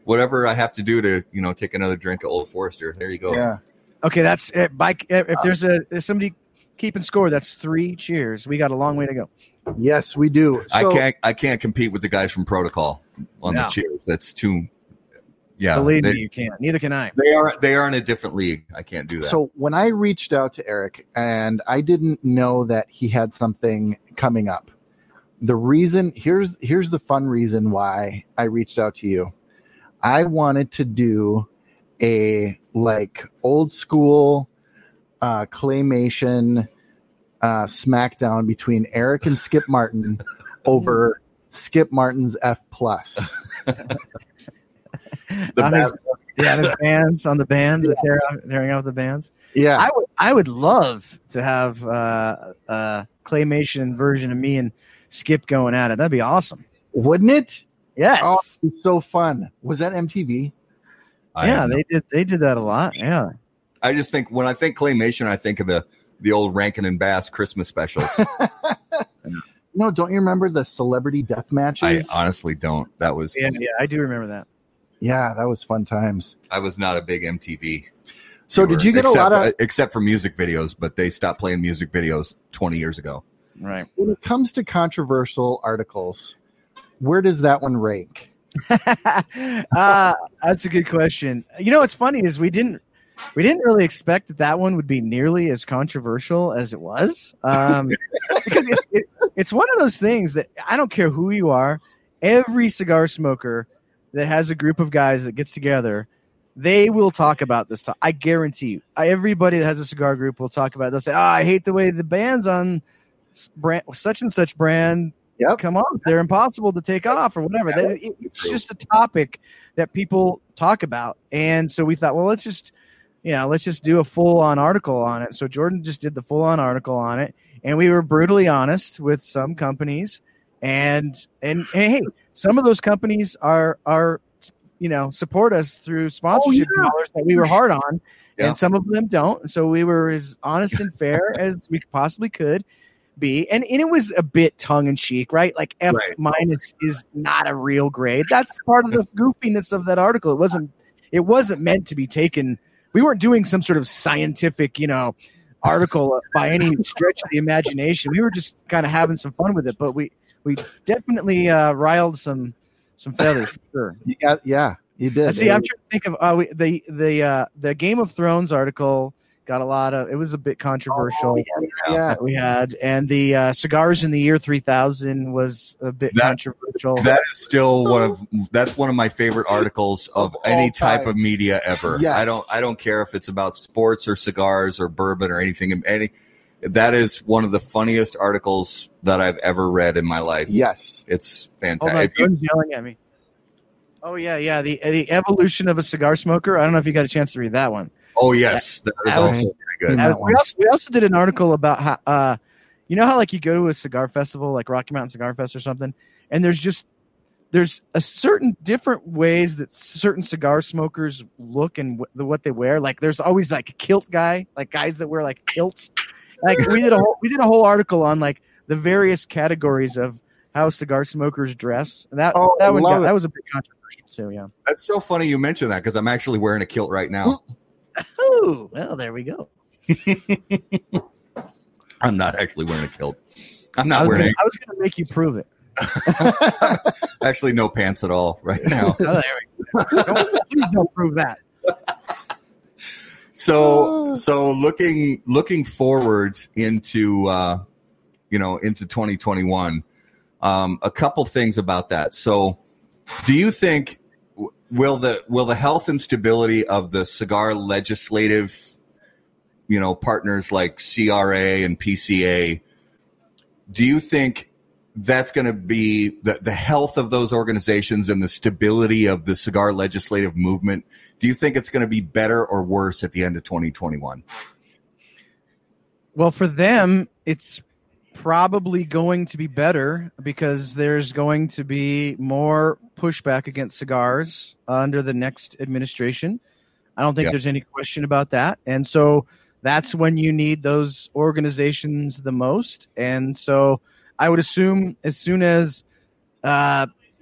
whatever I have to do to, you know, take another drink of Old Forester. There you go. Yeah. Okay, that's it. If there's somebody keeping score, that's 3 cheers. We got a long way to go. Yes, we do. So, I can't compete with the guys from Protocol on the cheers. That's too. Yeah, believe me, you can't. Neither can I. They are in a different league. I can't do that. So when I reached out to Eric, and I didn't know that he had something coming up. The reason here's the fun reason why I reached out to you. I wanted to do a like old school claymation smackdown between Eric and Skip Martin over Skip Martin's F Plus. The bands, tearing out the bands. Yeah, I would love to have a claymation version of me and Skip going at it. That'd be awesome, wouldn't it? Yes, oh, it's so fun. Was that MTV? Yeah, they did that a lot. Yeah, I just think when I think claymation, I think of the old Rankin and Bass Christmas specials. No, don't you remember the celebrity death matches? I honestly don't. That was yeah, I do remember that. Yeah, that was fun times. I was not a big MTV. So viewer, did you get a lot of except for music videos? But they stopped playing music videos 20 years ago. Right. When it comes to controversial articles, where does that one rank? That's a good question. You know, what's funny is we didn't really expect that one would be nearly as controversial as it was. Because it's one of those things that I don't care who you are. Every cigar smoker that has a group of guys that gets together, they will talk about this. I guarantee you, everybody that has a cigar group will talk about it. They'll say, I hate the way the bands on brand, such and such brand. Yep. Come on, they're impossible to take off or whatever. It's just a topic that people talk about. And so we thought, well, let's just do a full-on article on it. So Jordan just did the full-on article on it, and we were brutally honest with some companies. And hey, some of those companies are you know, support us through sponsorship dollars that we were hard on, and some of them don't. And so we were as honest and fair as we possibly could be, and it was a bit tongue in cheek, right? Like F- is not a real grade. That's part of the goofiness of that article. It wasn't meant to be taken. We weren't doing some sort of scientific, you know, article by any stretch of the imagination. We were just kind of having some fun with it, but we definitely riled some feathers for sure. Yeah, you did. See, I'm trying to think of the Game of Thrones article. Got a lot of, it was a bit controversial that we had. And the Cigars in the Year 3000 was a bit controversial. That is still one of my favorite articles of any type of media ever. Yes. I don't care if it's about sports or cigars or bourbon or anything. That is one of the funniest articles that I've ever read in my life. Yes. It's fantastic. Oh, Jordan's yelling at me. Oh, yeah, yeah. The evolution of a cigar smoker. I don't know if you got a chance to read that one. Oh, yes. That was also very good. We also did an article about how, you know how, like, you go to a cigar festival, like Rocky Mountain Cigar Fest or something, and there's a certain different ways that certain cigar smokers look and what they wear. Like, there's always, like, a kilt guy, like guys that wear, like, kilts. Like, we did a whole article on, like, the various categories of how cigar smokers dress. That was a big controversial too, yeah. That's so funny you mentioned that, because I'm actually wearing a kilt right now. Oh, well, there we go. I'm not actually wearing a kilt. I was going to make you prove it. Actually, no pants at all right now. Oh, there we go. Please don't prove that. So looking forward into into 2021, a couple things about that. So, do you think will the health and stability of the cigar legislative, partners like CRA and PCA, do you think that's going to be the health of those organizations and the stability of the cigar legislative movement? Do you think it's going to be better or worse at the end of 2021? Well, for them, it's probably going to be better, because there's going to be more pushback against cigars under the next administration. I don't think there's any question about that. And so that's when you need those organizations the most. And so I would assume as soon as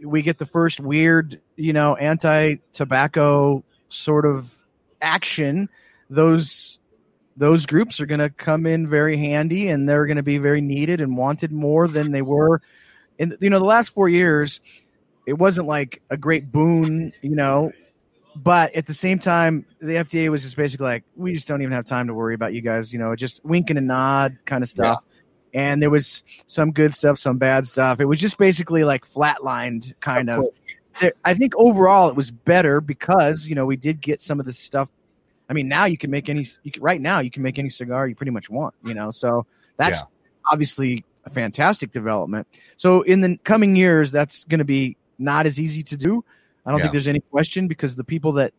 we get the first weird, anti-tobacco sort of action, those groups are going to come in very handy, and they're going to be very needed and wanted more than they were. And, the last 4 years, it wasn't like a great boon, but at the same time, the FDA was just basically like, we just don't even have time to worry about you guys, just winking and nod kind of stuff. Yeah. And there was some good stuff, some bad stuff. It was just basically like flatlined kind of. I think overall it was better because, we did get some of this stuff. I mean, now you can make any cigar you pretty much want, So that's obviously a fantastic development. So in the coming years, that's going to be not as easy to do. I don't think there's any question, because the people that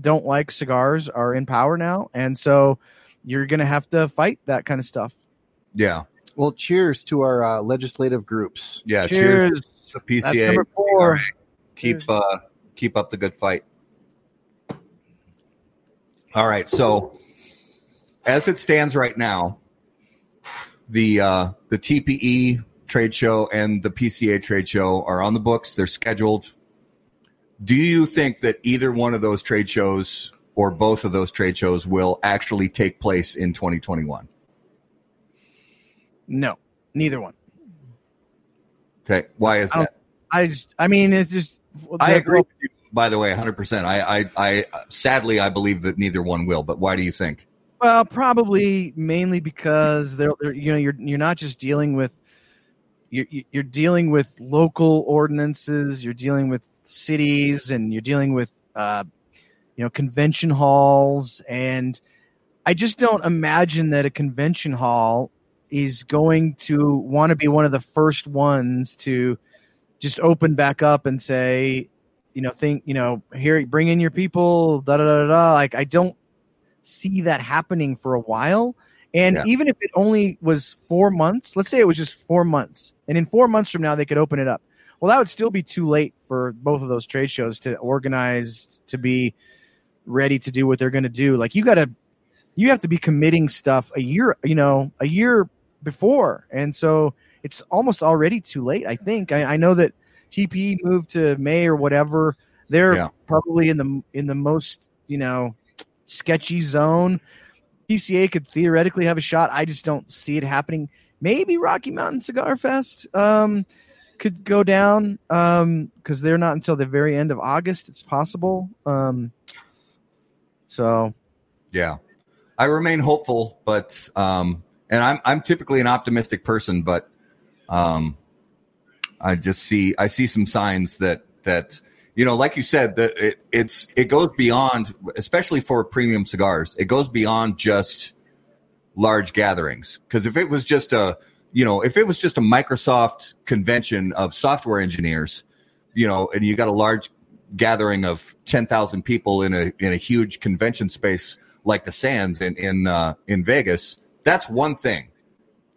don't like cigars are in power now. And so you're going to have to fight that kind of stuff. Yeah. Well, cheers to our legislative groups. Yeah, cheers to PCA. That's number 4. Right. Keep up the good fight. All right, so as it stands right now, the TPE trade show and the PCA trade show are on the books. They're scheduled. Do you think that either one of those trade shows or both of those trade shows will actually take place in 2021? No, neither one. Okay, why is that? It's just. I agree with you, by the way, 100%. I sadly, I believe that neither one will. But why do you think? Well, probably mainly because they're you're not just dealing with you're dealing with local ordinances, you're dealing with cities, and you're dealing with convention halls, and I just don't imagine that a convention hall is going to want to be one of the first ones to just open back up and say, here, bring in your people, da da da da. Like, I don't see that happening for a while. And even if it only was 4 months, let's say it was just 4 months, and in 4 months from now they could open it up. Well, that would still be too late for both of those trade shows to organize, to be ready to do what they're going to do. Like, you have to be committing stuff a year before, and so it's almost already too late. I think I know that TPE moved to May or whatever. They're probably in the most sketchy zone. PCA could theoretically have a shot. I just don't see it happening. Maybe Rocky Mountain Cigar Fest could go down because they're not until the very end of August. It's possible. I remain hopeful, but and I'm typically an optimistic person, but I see some signs that like you said, that it goes beyond, especially for premium cigars. It goes beyond just large gatherings. Because if it was just a, you know, if it was just a Microsoft convention of software engineers, you know, and you got a large gathering of 10,000 people in a huge convention space like the Sands in Vegas, that's one thing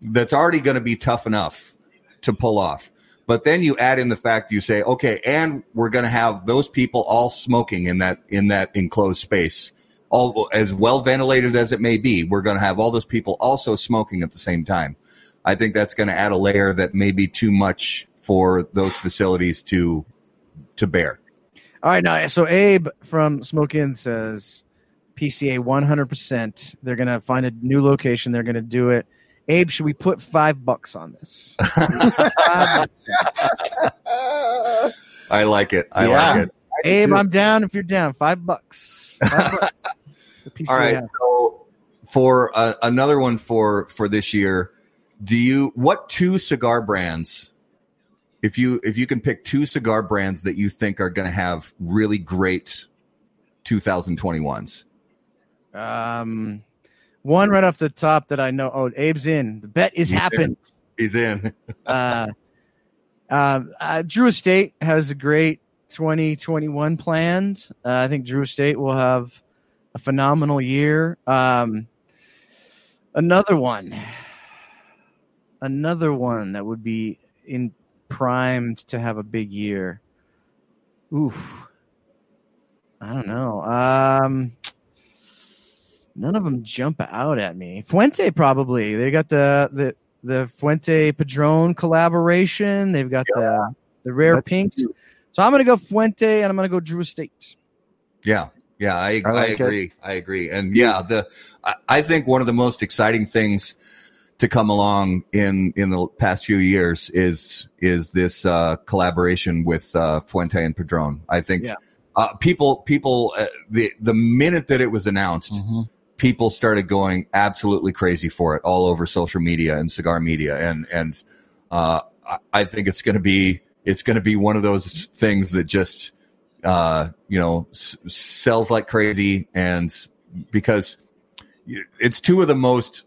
that's already going to be tough enough to pull off. But then you add in the fact you say, okay, and we're going to have those people all smoking in that enclosed space, all as well ventilated as it may be. We're going to have all those people also smoking at the same time. I think that's going to add a layer that may be too much for those facilities to bear. All right, now so Abe from Smoke In says PCA 100%. They're going to find a new location. They're going to do it. Abe, should we put $5 on this? I like it. I like it. Abe, I'm down if you're down. $5. $5. All right. So for another one for this year, what two cigar brands, if you can pick two cigar brands that you think are going to have really great 2021s? One right off the top that I know. Oh, Abe's in. The bet is happened. He's in. Drew Estate has a great 2021 planned. I think Drew Estate will have a phenomenal year. Another one that would be in primed to have a big year. Oof. I don't know. None of them jump out at me. Fuente, probably. They got the Fuente Padron collaboration. They've got the Rare Pinks. True. So I'm going to go Fuente, and I'm going to go Drew Estate. Yeah, I agree. And, I think one of the most exciting things to come along in the past few years is this collaboration with Fuente and Padron. I think people, the minute that it was announced, people started going absolutely crazy for it all over social media and cigar media, and I think it's going to be one of those things that just sells like crazy, and because it's two of the most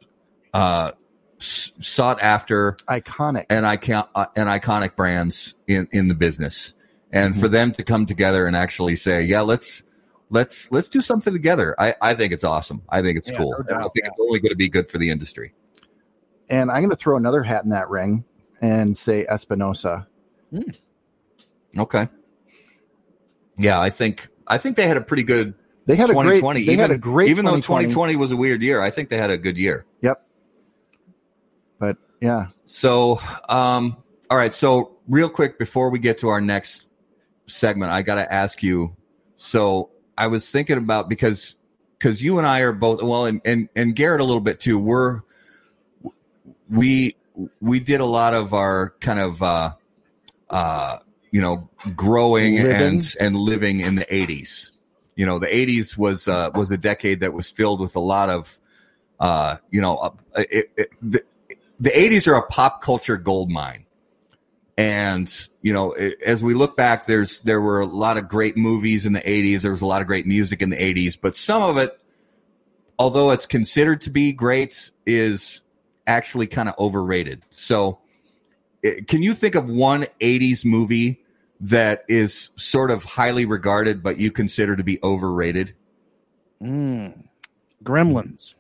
sought after iconic brands in the business, and for them to come together and actually say, let's do something together. I think it's awesome. I think it's cool. No doubt, I think it's only going to be good for the industry. And I'm going to throw another hat in that ring and say Espinosa. Mm. Okay. Yeah, I think they had a pretty good 2020. Even though 2020 was a weird year, I think they had a good year. Yep. But yeah. So, all right. So real quick before we get to our next segment, I got to ask you. So I was thinking about because you and I are both, well, and Garrett a little bit too. We did a lot of our kind of growing and living in the 80s. You know, the 80s was a decade that was filled with a lot of the 80s are a pop culture goldmine. And, you know, as we look back, there were a lot of great movies in the 80s. There was a lot of great music in the 80s. But some of it, although it's considered to be great, is actually kind of overrated. So can you think of one 80s movie that is sort of highly regarded but you consider to be overrated? Gremlins.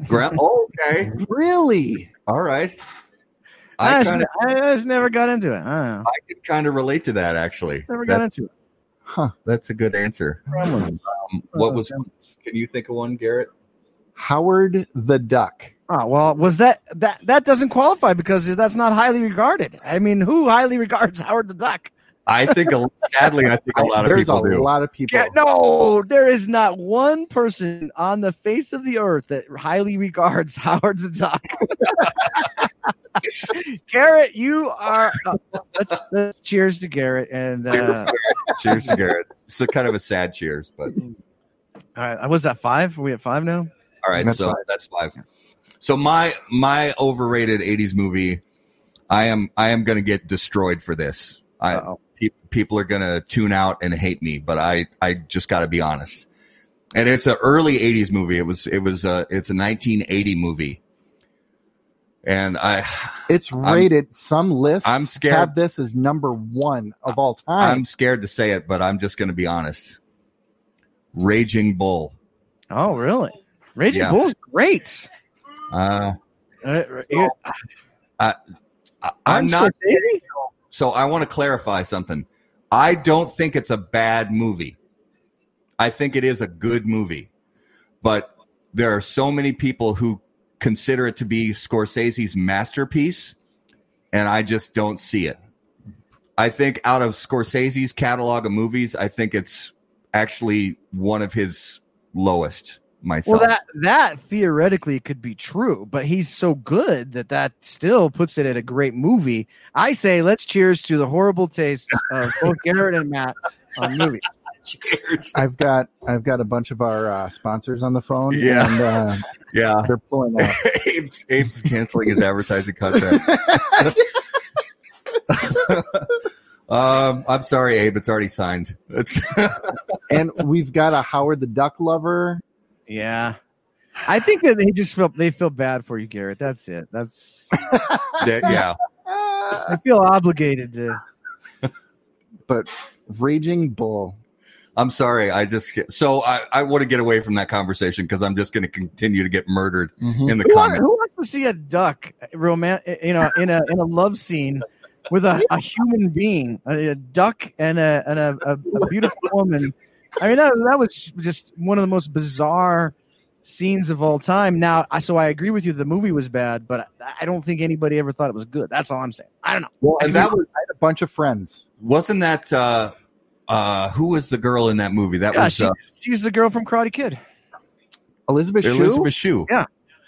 Okay. Really? All right. I just never got into it. I can kind of relate to that, actually. Huh. That's a good answer. What was – can you think of one, Garrett? Howard the Duck. Oh, well, was that doesn't qualify because that's not highly regarded. I mean, who highly regards Howard the Duck? Sadly, I think a lot of people do. There's a lot of people. No, there is not one person on the face of the earth that highly regards Howard the Duck. Garrett, you are. Let's cheers to Garrett and. Cheers to Garrett. It's kind of a sad cheers, but. All right, was that 5? Are we at 5 now? All right, that's 5. That's 5. Yeah. So my overrated 80s movie, I am going to get destroyed for this. People are going to tune out and hate me, but I just got to be honest. And it's an early 80s movie. It's a 1980 movie. And it's rated. Some lists I'm scared, have this as number one of all time. I'm scared to say it, but I'm just going to be honest. Raging Bull. Oh, really? Raging Bull is great. I'm not. So I want to clarify something. I don't think it's a bad movie. I think it is a good movie, but there are so many people who consider it to be Scorsese's masterpiece, and I just don't see it. I think out of Scorsese's catalog of movies, I think it's actually one of his lowest myself. Well, that theoretically could be true, but he's so good that still puts it at a great movie. I say let's cheers to the horrible taste of both Garrett and Matt on movies. Cheers. I've got a bunch of our sponsors on the phone. Yeah, and, they're pulling up. Abe's canceling his advertising contract. I'm sorry, Abe. It's already signed. And we've got a Howard the Duck lover. Yeah, I think that they feel bad for you, Garrett. That's it. Yeah. I feel obligated to. But Raging Bull. I'm sorry. I want to get away from that conversation because I'm just going to continue to get murdered in the comments. Who wants to see a duck in a love scene with a human being, a duck and a beautiful woman? I mean, that was just one of the most bizarre scenes of all time. Now, so I agree with you. The movie was bad, but I don't think anybody ever thought it was good. That's all I'm saying. I don't know. Well, and that was I had a bunch of friends. Wasn't that? Who was the girl in that movie? That was she's the girl from Karate Kid. Elizabeth Shue. Yeah,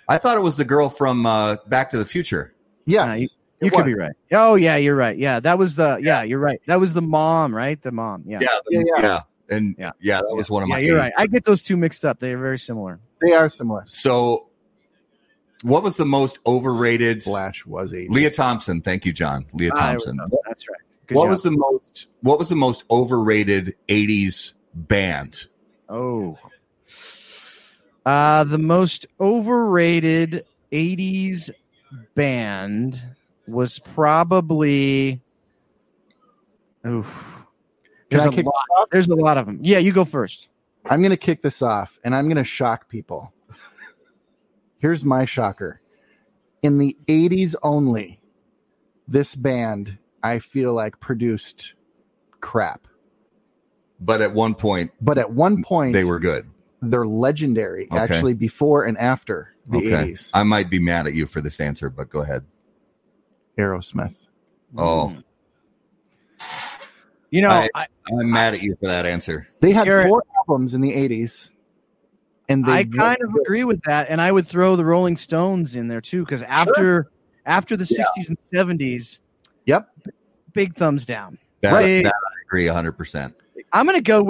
I thought it was the girl from Back to the Future. Yeah, you could be right. Oh yeah, you're right. Yeah, that was you're right. That was the mom, right? The mom. Yeah. That was one of my. Yeah, you're right. I get those two mixed up. They are very similar. They are similar. So, what was the most overrated? Flash was 80s. Leah Thompson. Thank you, John. Leah Thompson. That's right. What was the most overrated 80s band? Oh. The most overrated 80s band was probably there's a lot of them. Yeah, you go first. I'm going to kick this off and I'm going to shock people. Here's my shocker. In the 80s only, this band I feel like produced crap. But at one point they were good. They're legendary, actually, before and after the 80s. I might be mad at you for this answer, but go ahead. Aerosmith. Oh. You know, I'm mad at you for that answer. They had four albums in the 80s. And I kind of agree with that, and I would throw the Rolling Stones in there too, because after the 60s and 70s, yep. Big thumbs down. That I agree 100%. I'm going to go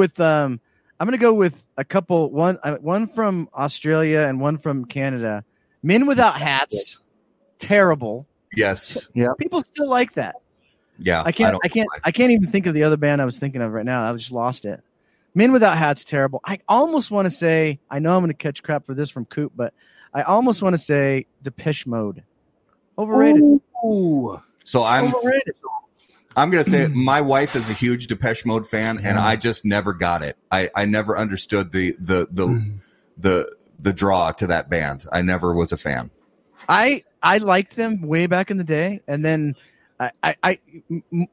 with a couple, one from Australia and one from Canada. Men Without Hats. Terrible. Yes. Yeah. People still like that. Yeah. I can't even think of the other band I was thinking of right now. I just lost it. Men Without Hats. Terrible. I almost want to say, I know I'm going to catch crap for this from Coop, but I almost want to say Depeche Mode. Overrated. Ooh. So I'm going to say my wife is a huge Depeche Mode fan, and I just never got it. I never understood the draw to that band. I never was a fan. I liked them way back in the day, and then I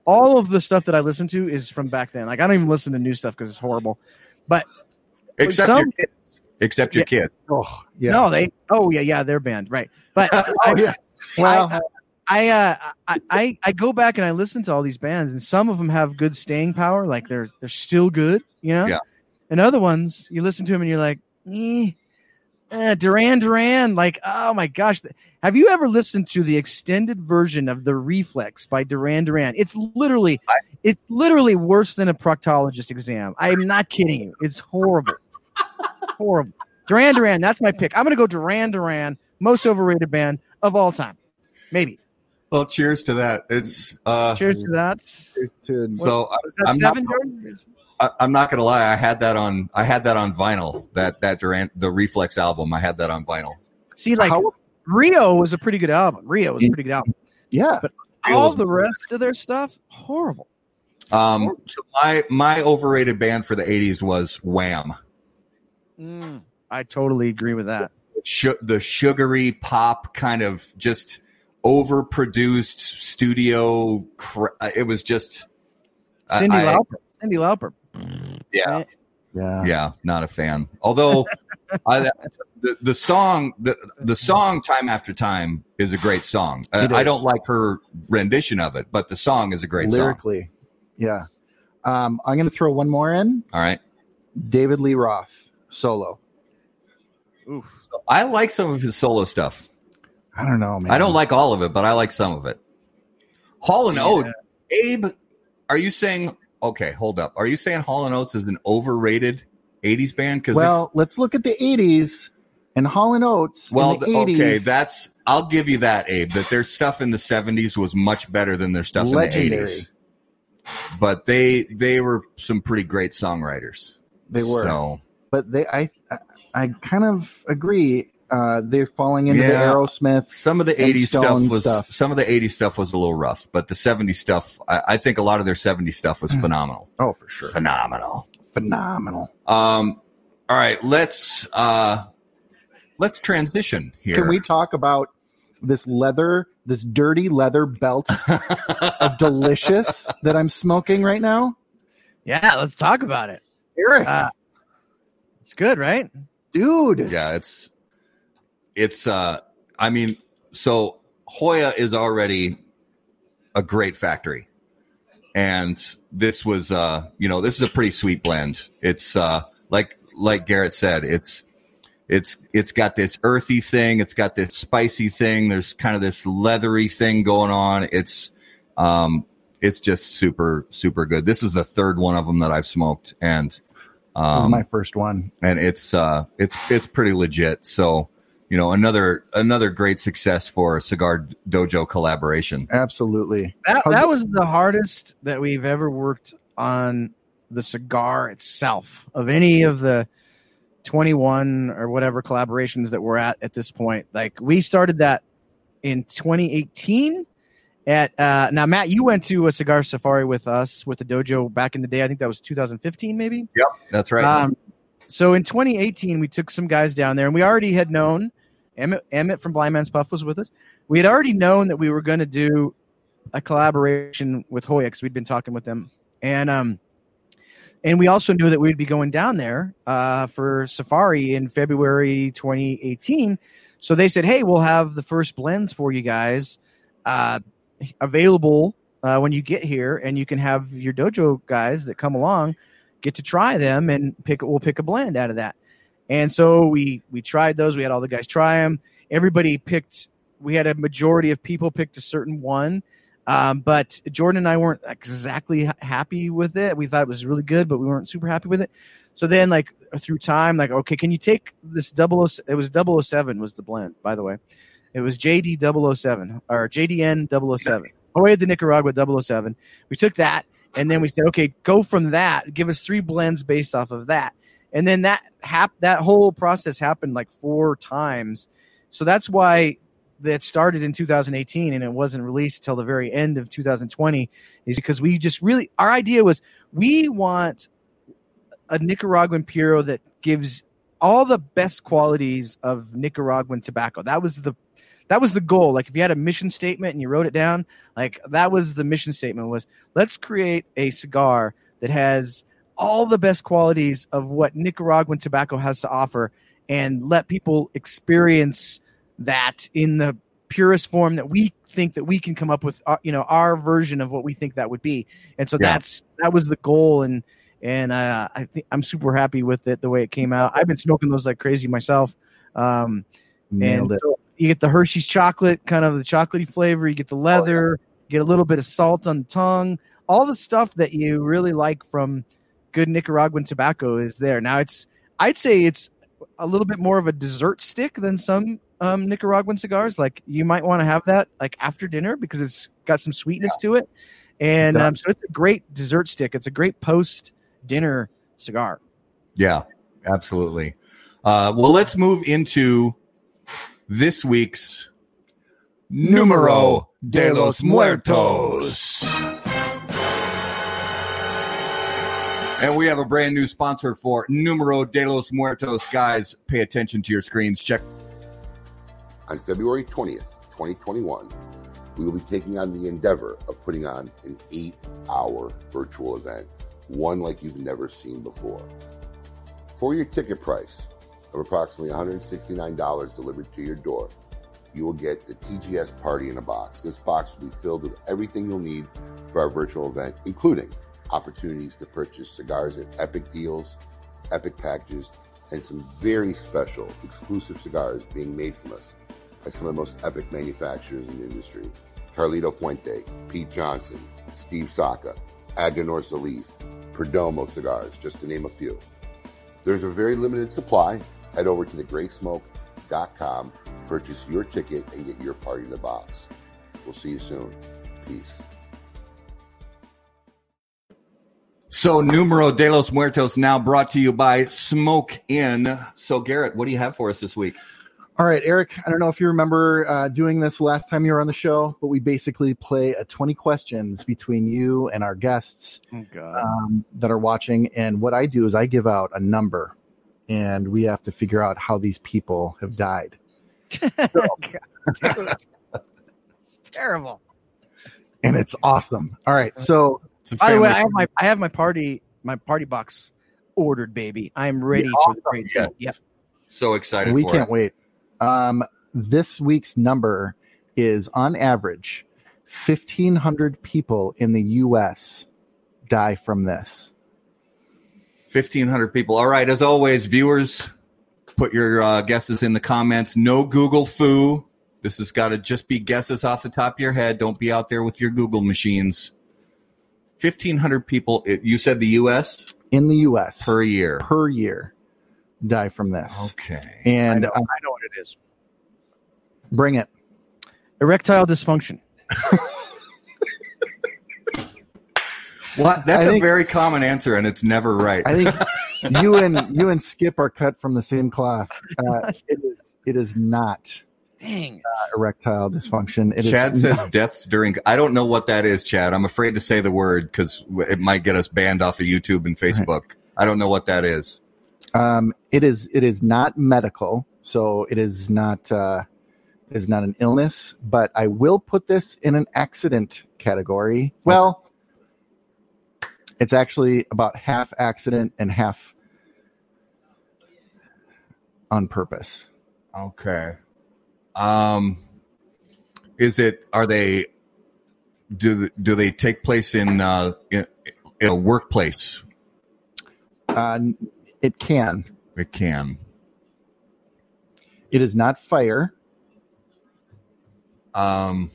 all of the stuff that I listen to is from back then. Like I don't even listen to new stuff because it's horrible. But except your kid. Oh yeah. No, they. Oh yeah, their band, right? But I go back and I listen to all these bands, and some of them have good staying power, like they're still good, you know. Yeah. And other ones, you listen to them and you're like, Duran Duran, like, oh my gosh. Have you ever listened to the extended version of The Reflex by Duran Duran? It's literally worse than a proctologist exam. I am not kidding you. It's horrible. Horrible. Duran Duran, that's my pick. I'm gonna go Duran Duran, most overrated band of all time, maybe. Well, cheers to that. Cheers to that. So, I'm not, I'm not gonna lie. I had that on vinyl. That Durant, the Reflex album. I had that on vinyl. See, like Rio was a pretty good album. Yeah, but all the rest of their stuff horrible. So my overrated band for the '80s was Wham. I totally agree with that. The sugary pop kind of just overproduced studio. It was just Cyndi Lauper. Yeah, not a fan. Although the song, the song "Time After Time" is a great song. I don't like her rendition of it, but the song is a great song. Yeah. I'm going to throw one more in. All right. David Lee Roth, solo. Oof. I like some of his solo stuff. I don't know, man. I don't like all of it, but I like some of it. Hall and Oates. Abe, are you saying... Okay, hold up. Are you saying Hall and Oates is an overrated 80s band? Let's look at the 80s and Hall and Oates. Well, okay, that's... I'll give you that, Abe, that their stuff in the 70s was much better than their stuff in the 80s. But they were some pretty great songwriters. They were. So. But I kind of agree. They're falling into the Aerosmith. Some of the 80s stuff was a little rough, but the 70s stuff, I think a lot of their 70s stuff was phenomenal. Oh, for sure. Phenomenal. All right, let's transition here. Can we talk about this dirty leather belt of delicious that I'm smoking right now? Yeah, let's talk about it. Eric. It's good, right? Dude. Yeah, so Hoya is already a great factory. And this was this is a pretty sweet blend. It's like Garrett said, it's got this earthy thing. It's got this spicy thing. There's kind of this leathery thing going on. It's just super, super good. This is the third one of them that I've smoked, and this is my first one. And it's pretty legit. So, another great success for a Cigar Dojo collaboration. Absolutely. That was the hardest that we've ever worked on the cigar itself of any of the 21 or whatever collaborations that we're at this point. Like, we started that in 2018 at now, Matt, you went to a cigar safari with us with the dojo back in the day. I think that was 2015 maybe. Yep, that's right. So in 2018 we took some guys down there, and we already had known Emmett from Blind Man's Puff was with us. We had already known that we were going to do a collaboration with Hoya because we'd been talking with them, and we also knew that we'd be going down there for Safari in February 2018. So they said, hey, we'll have the first blends for you guys available when you get here, and you can have your dojo guys that come along get to try them, and we'll pick a blend out of that. And so we tried those. We had all the guys try them. Everybody picked – we had a majority of people picked a certain one. But Jordan and I weren't exactly happy with it. We thought it was really good, but we weren't super happy with it. So then, through time, okay, can you take this 007 was the blend, by the way. It was JD007 or JDN 007. Hoya de Nicaragua 007. We took that, and then we said, okay, go from that. Give us three blends based off of that. And then that whole process happened like four times. So that's why – that started in 2018 and it wasn't released till the very end of 2020 is because we just really, our idea was we want a Nicaraguan Puro that gives all the best qualities of Nicaraguan tobacco. That was the goal. Like, if you had a mission statement and you wrote it down, that was the mission statement, was let's create a cigar that has all the best qualities of what Nicaraguan tobacco has to offer and let people experience that in the purest form that we think that we can come up with, our version of what we think that would be. And so that was the goal. And I think I'm super happy with it, the way it came out. I've been smoking those like crazy myself. And so you get the Hershey's chocolate, kind of the chocolatey flavor. You get the leather, you get a little bit of salt on the tongue. All the stuff that you really like from good Nicaraguan tobacco is there. Now I'd say it's a little bit more of a dessert stick than some Nicaraguan cigars. Like, you might want to have that after dinner because it's got some sweetness to it, and so it's a great dessert stick. It's a great post dinner cigar. Yeah, absolutely. Well, let's move into this week's Numero de los Muertos. And we have a brand new sponsor for Numero de los Muertos. Guys, pay attention to your screens. Check. On February 20th, 2021, we will be taking on the endeavor of putting on an 8-hour virtual event, one like you've never seen before. For your ticket price of approximately $169 delivered to your door, you will get the TGS Party in a Box. This box will be filled with everything you'll need for our virtual event, including opportunities to purchase cigars at epic deals, epic packages, and some very special exclusive cigars being made from us by some of the most epic manufacturers in the industry. Carlito Fuente, Pete Johnson, Steve Saka, Aganor Salif, Perdomo Cigars, just to name a few. There's a very limited supply. Head over to thegreatsmoke.com, purchase your ticket, and get your party in the box. We'll see you soon. Peace. So, Numero de los Muertos now brought to you by Smoke In. So, Garrett, what do you have for us this week? All right, Eric, I don't know if you remember doing this last time you were on the show, but we basically play a 20 questions between you and our guests that are watching. And what I do is I give out a number, and we have to figure out how these people have died. So, it's terrible. And it's awesome. All right, so... By the way, I have my party box ordered, baby. I'm ready for the party. Yeah. Yep. So excited. We can't wait. This week's number is, on average, 1,500 people in the U.S. die from this. 1,500 people. All right. As always, viewers, put your guesses in the comments. No Google foo. This has got to just be guesses off the top of your head. Don't be out there with your Google machines. 1,500 people, you said the U.S.? In the U.S. Per year. Per year die from this. Okay. And I know what it is. Bring it. Erectile dysfunction. Well, that's a very common answer, and it's never right. I think you and Skip are cut from the same cloth. It is not. Dang. Erectile dysfunction. Chad says deaths during... I don't know what that is, Chad. I'm afraid to say the word because it might get us banned off of YouTube and Facebook. Right. I don't know what that is. It is not medical, so it is not an illness, but I will put this in an accident category. Well, it's actually about half accident and half on purpose. Okay. Do they take place in a workplace? It can. It is not fire. Are they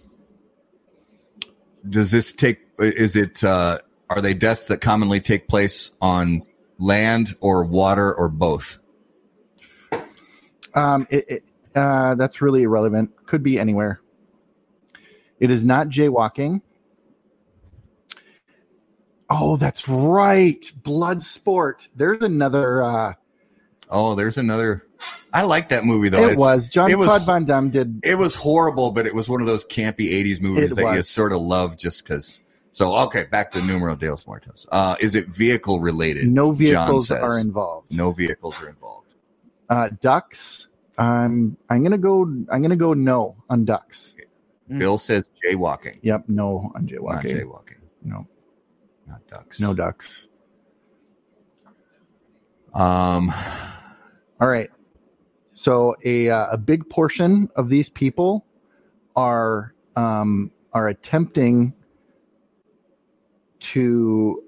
deaths that commonly take place on land or water or both? That's really irrelevant. Could be anywhere. It is not jaywalking. Oh, that's right. Blood sport. There's another. There's another. I like that movie, though. Jean-Claude Van Damme did. It was horrible, but it was one of those campy 80s movies you sort of love just because. So, okay, back to Numero de los Muertos. Is it vehicle related? No vehicles are involved. Ducks. I'm gonna go no on ducks. Bill says jaywalking. Yep, no on jaywalking. Not jaywalking. No, not ducks. No ducks. All right. So a big portion of these people are attempting to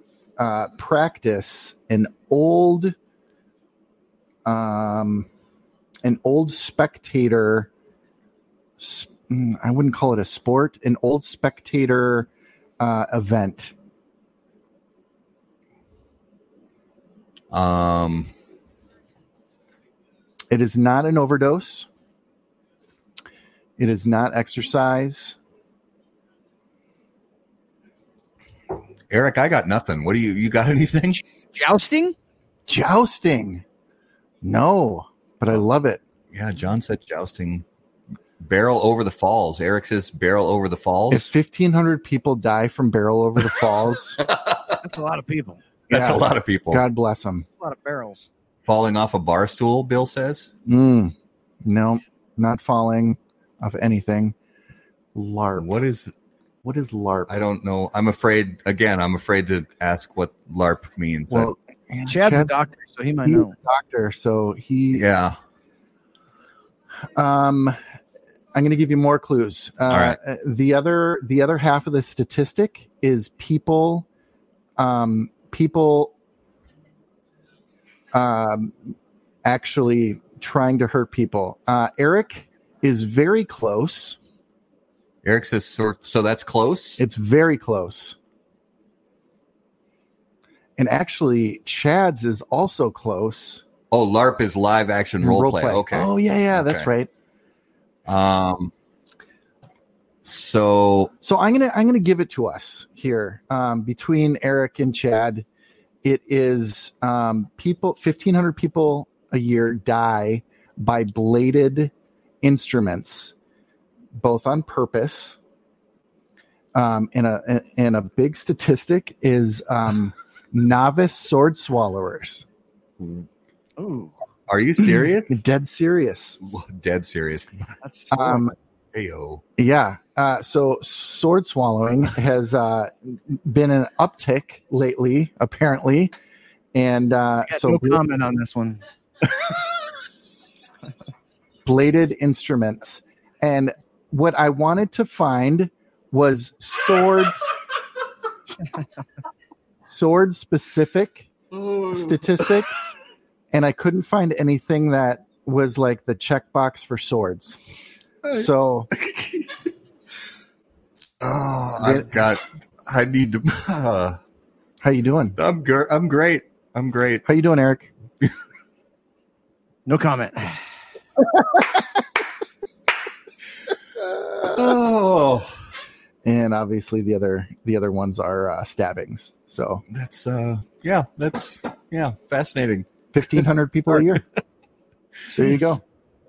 practice an old spectator, I wouldn't call it a sport, an old spectator event. It is not an overdose. It is not exercise. Eric, I got nothing. What do you got anything? Jousting? Jousting. No, but I love it. Yeah, John said jousting. Barrel over the falls. Eric says barrel over the falls. If 1,500 people die from barrel over the falls. That's a lot of people. That's a lot of people. God bless them. A lot of barrels. Falling off a bar stool, Bill says. No, not falling off anything. LARP. What is LARP? I don't know. I'm afraid to ask what LARP means. Well, Chad's a doctor, so he might know. Yeah. I'm going to give you more clues. All right. The other half of the statistic is people actually trying to hurt people. Eric is very close. Eric says, so that's close? It's very close. And actually, Chad's is also close. Oh, LARP is live action role play. Okay. Oh, yeah, okay. That's right. So I'm gonna give it to us here. Between Eric and Chad, it is 1,500 people a year die by bladed instruments, both on purpose. And a big statistic is novice sword swallowers. Ooh. Are you serious? Dead serious. Dead serious. That's Ayo. Yeah. So sword swallowing has been an uptick lately, apparently. And no comment on this one. Bladed instruments. And what I wanted to find was sword specific statistics. And I couldn't find anything that was like the checkbox for swords. So, I need to. How you doing? I'm great. How you doing, Eric? No comment. And obviously the other ones are stabbings. So that's fascinating. 1,500 people a year. There you go.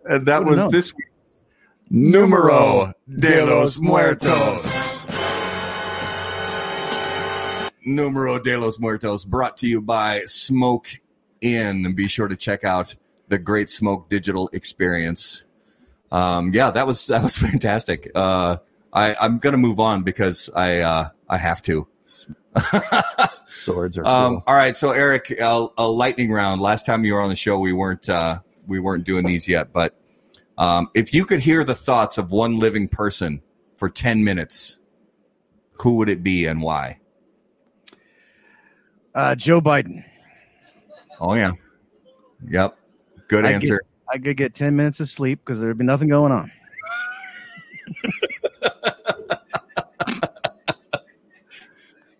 And that was this week's Numero de los Muertos. Numero de los Muertos brought to you by Smoke Inn. And be sure to check out the Great Smoke Digital Experience. That was fantastic. I'm going to move on because I have to. Swords are cool. All right, so Eric, a lightning round. Last time you were on the show, we weren't doing these yet, but if you could hear the thoughts of one living person for 10 minutes, who would it be and why? Joe Biden. Oh yeah. Yep. Good answer. I could get 10 minutes of sleep because there'd be nothing going on.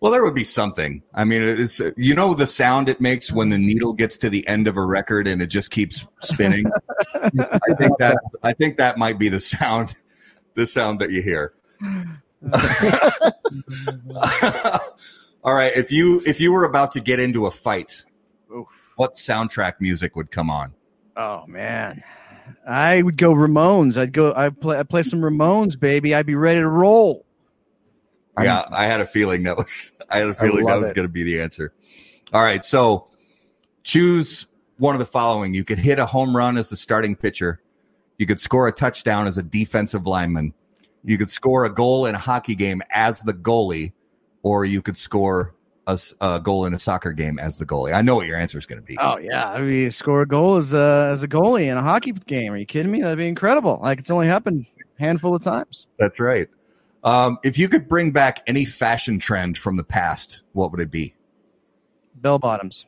Well, there would be something. I mean, it's the sound it makes when the needle gets to the end of a record and it just keeps spinning. I think that might be the sound that you hear. All right, if you were about to get into a fight, what soundtrack music would come on? Oh man, I would go Ramones. I play some Ramones, baby. I'd be ready to roll. Yeah, I had a feeling that was going to be the answer. All right, so choose one of the following. You could hit a home run as the starting pitcher. You could score a touchdown as a defensive lineman. You could score a goal in a hockey game as the goalie, or you could score a goal in a soccer game as the goalie. I know what your answer is going to be. Oh, yeah. I mean, score a goal as a goalie in a hockey game. Are you kidding me? That'd be incredible. Like, it's only happened a handful of times. That's right. If you could bring back any fashion trend from the past, what would it be? Bell bottoms.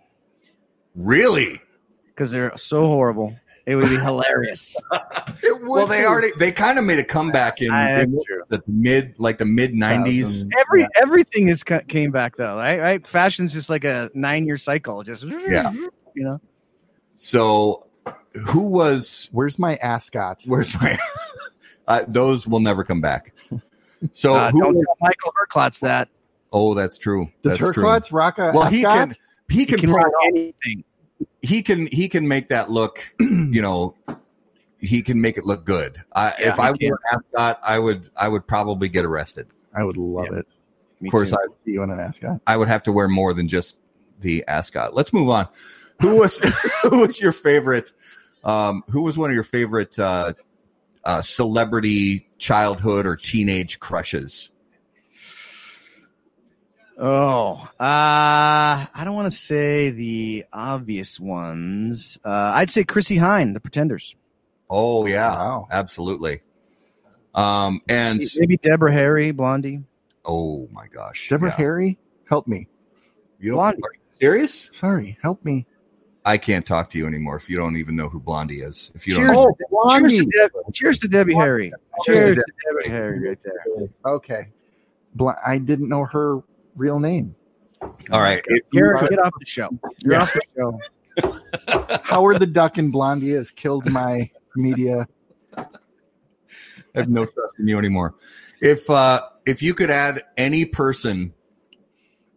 Really? Because they're so horrible. It would be hilarious. They kind of made a comeback in the mid 90s. Everything has came back though, right? Fashion's just like a 9-year cycle. Just . So, where's my ascot? Where's my? Those will never come back. So don't tell Michael Herklotz that. Oh, that's true. Does Herklotz rock a ascot? Well, he can. He can roll anything. He can make that look, you know, he can make it look good. If I were an ascot, I would probably get arrested. I would love it. Of course, I'd see you in an ascot. I would have to wear more than just the ascot. Let's move on. Who was your favorite? Who was one of your favorite celebrity childhood or teenage crushes? Oh, I don't want to say the obvious ones. I'd say Chrissie Hynde, The Pretenders. Oh yeah, wow. Absolutely. And maybe Deborah Harry, Blondie. Oh my gosh, Deborah Harry, help me. You don't, Blondie. Are you serious? Sorry, help me. I can't talk to you anymore if you don't even know who Blondie is. If you Blondie. Cheers to Debbie Harry. Cheers to Debbie Harry, right there. Okay, I didn't know her real name. All right, Garrett, get off the show. You're off the show. Howard the Duck and Blondie has killed my media. I have no trust in you anymore. If you could add any person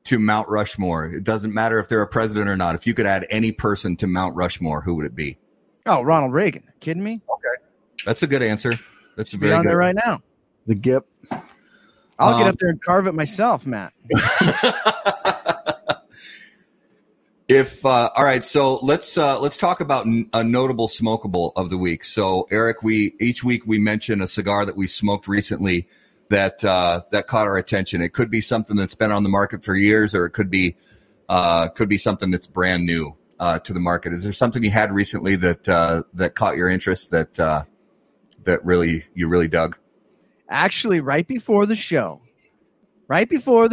to Mount Rushmore, it doesn't matter if they're a president or not. If you could add any person to Mount Rushmore, who would it be? Oh, Ronald Reagan. Kidding me? Okay, that's a good answer. That's a very good. There right now. The Gip. I'll get up there and carve it myself, Matt. All right, so let's talk about a notable smokable of the week. So, Eric, each week we mention a cigar that we smoked recently that caught our attention. It could be something that's been on the market for years, or it could be something that's brand new to the market. Is there something you had recently that caught your interest that you really dug? Actually, right before the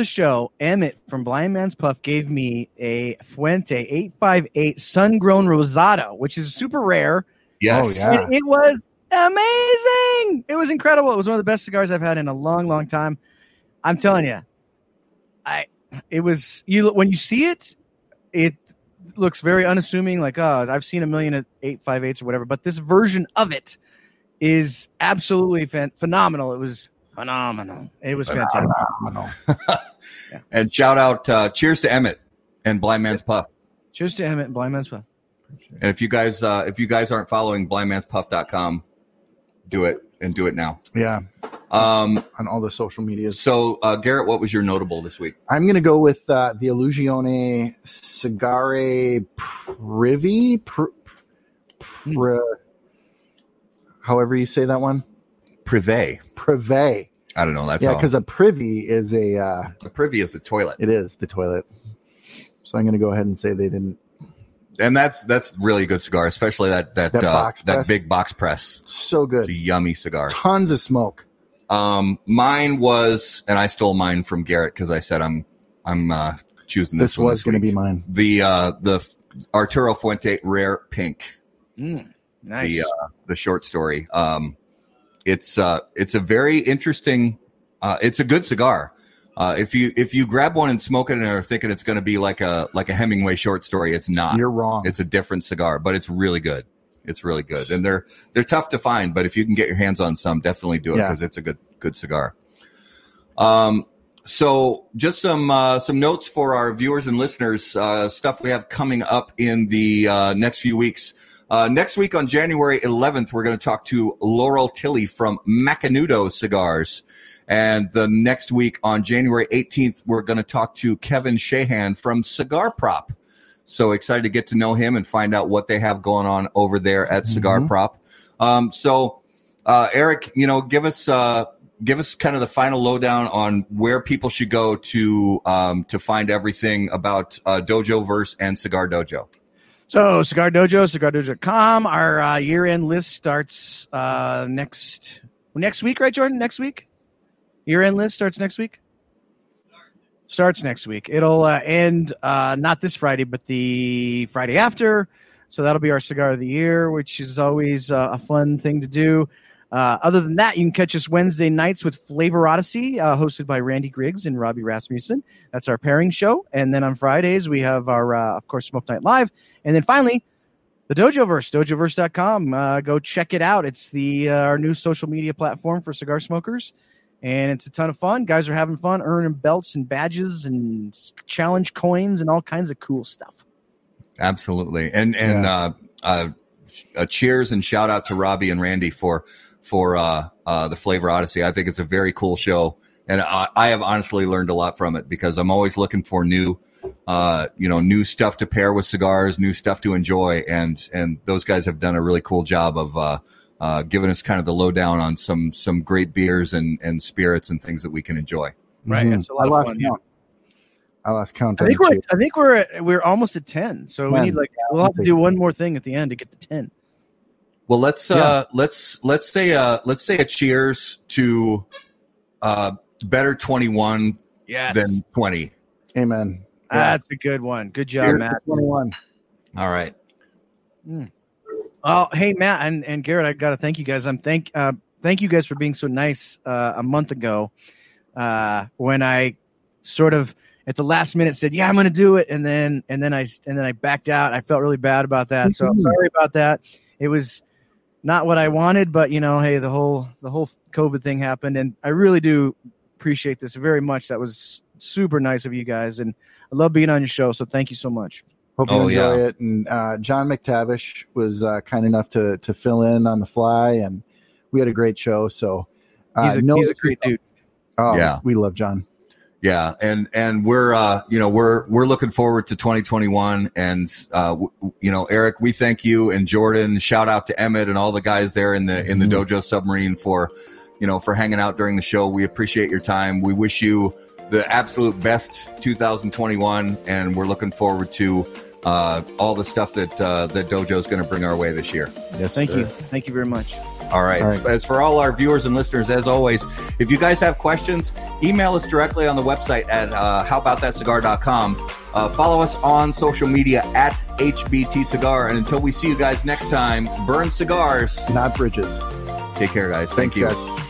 show, Emmett from Blind Man's Puff gave me a Fuente 858 Sun Grown Rosado, which is super rare. Yes. Oh, yeah. It was amazing. It was incredible. It was one of the best cigars I've had in a long, long time. I'm telling you, when you see it, it looks very unassuming, like, oh, I've seen a million of 858s or whatever, but this version of it is absolutely phenomenal. It was phenomenal. It was fantastic. Yeah. And shout out, cheers to Emmett and Blind Man's Puff. Cheers to Emmett and Blind Man's Puff. And if you guys aren't following blindmanspuff.com, do it now. Yeah. On all the social medias. So, Garrett, what was your notable this week? I'm going to go with the Illusione Cigare Privy. However you say that one. Privé. I don't know. That's because a privy is a privy is a toilet. It is the toilet. So I'm going to go ahead and say they didn't. And that's really a good cigar, especially that big box press. So good. It's a yummy cigar. Tons of smoke. Mine was, and I stole mine from Garrett because I said I'm choosing this one. This was going to be mine. The Arturo Fuente Rare Pink. Nice. The short story. It's a very interesting. It's a good cigar. If you grab one and smoke it and are thinking it's going to be like a Hemingway short story, it's not. You're wrong. It's a different cigar, but it's really good. It's really good, and they're tough to find. But if you can get your hands on some, definitely do it because it's a good cigar. So just some notes for our viewers and listeners. Stuff we have coming up in the next few weeks. Next week on January 11th, we're going to talk to Laurel Tilly from Macanudo Cigars. And the next week on January 18th, we're going to talk to Kevin Shahan from Cigar Prop. So excited to get to know him and find out what they have going on over there at Cigar Prop. So, Eric, you know, give us kind of the final lowdown on where people should go to find everything about Dojoverse and Cigar Dojo. So, Cigar Dojo, cigardojo.com. Our year-end list starts next week, right, Jordan? Next week? Year-end list starts next week? Starts next week. It'll end not this Friday, but the Friday after. So that'll be our Cigar of the Year, which is always a fun thing to do. Other than that, you can catch us Wednesday nights with Flavor Odyssey, hosted by Randy Griggs and Robbie Rasmussen. That's our pairing show. And then on Fridays, we have our, of course, Smoke Night Live. And then finally, the Dojoverse, dojoverse.com. Go check it out. It's our new social media platform for cigar smokers. And it's a ton of fun. Guys are having fun earning belts and badges and challenge coins and all kinds of cool stuff. Absolutely. And yeah. Cheers and shout out to Robbie and Randy for the Flavor Odyssey. I think it's a very cool show. And I have honestly learned a lot from it because I'm always looking for new stuff to pair with cigars, new stuff to enjoy. And those guys have done a really cool job of giving us kind of the lowdown on some great beers and spirits and things that we can enjoy. Right. Mm-hmm. It's a lot of fun. I lost count. I think we're almost at 10. So we need we'll have to do one more thing at the end to get to 10. Well, let's say a cheers to better 21 than 20. Amen. Yeah. That's a good one. Good job, cheers, Matt. 21. All right. Mm. Oh, hey, Matt and Garrett, I got to thank you guys. Thank you guys for being so nice a month ago when I sort of at the last minute said, yeah, I'm going to do it. And then I backed out. I felt really bad about that. So I'm sorry about that. It was not what I wanted, but hey, the whole COVID thing happened. And I really do appreciate this very much. That was super nice of you guys. And I love being on your show. So thank you so much. Hope you enjoy it. And John McTavish was kind enough to fill in on the fly. And we had a great show. So he's a great dude. Oh, yeah. We love John. Yeah, and we're looking forward to 2021, and Eric, we thank you, and Jordan, shout out to Emmett and all the guys there in the Dojo Submarine for hanging out during the show. We appreciate your time. We wish you the absolute best 2021, and we're looking forward to all the stuff that Dojo is going to bring our way this year. Yes, thank you very much. All right. As for all our viewers and listeners, as always, if you guys have questions, email us directly on the website at howaboutthatcigar.com. Follow us on social media at HBT Cigar. And until we see you guys next time, burn cigars, not bridges. Take care, guys. Thank you. Guys.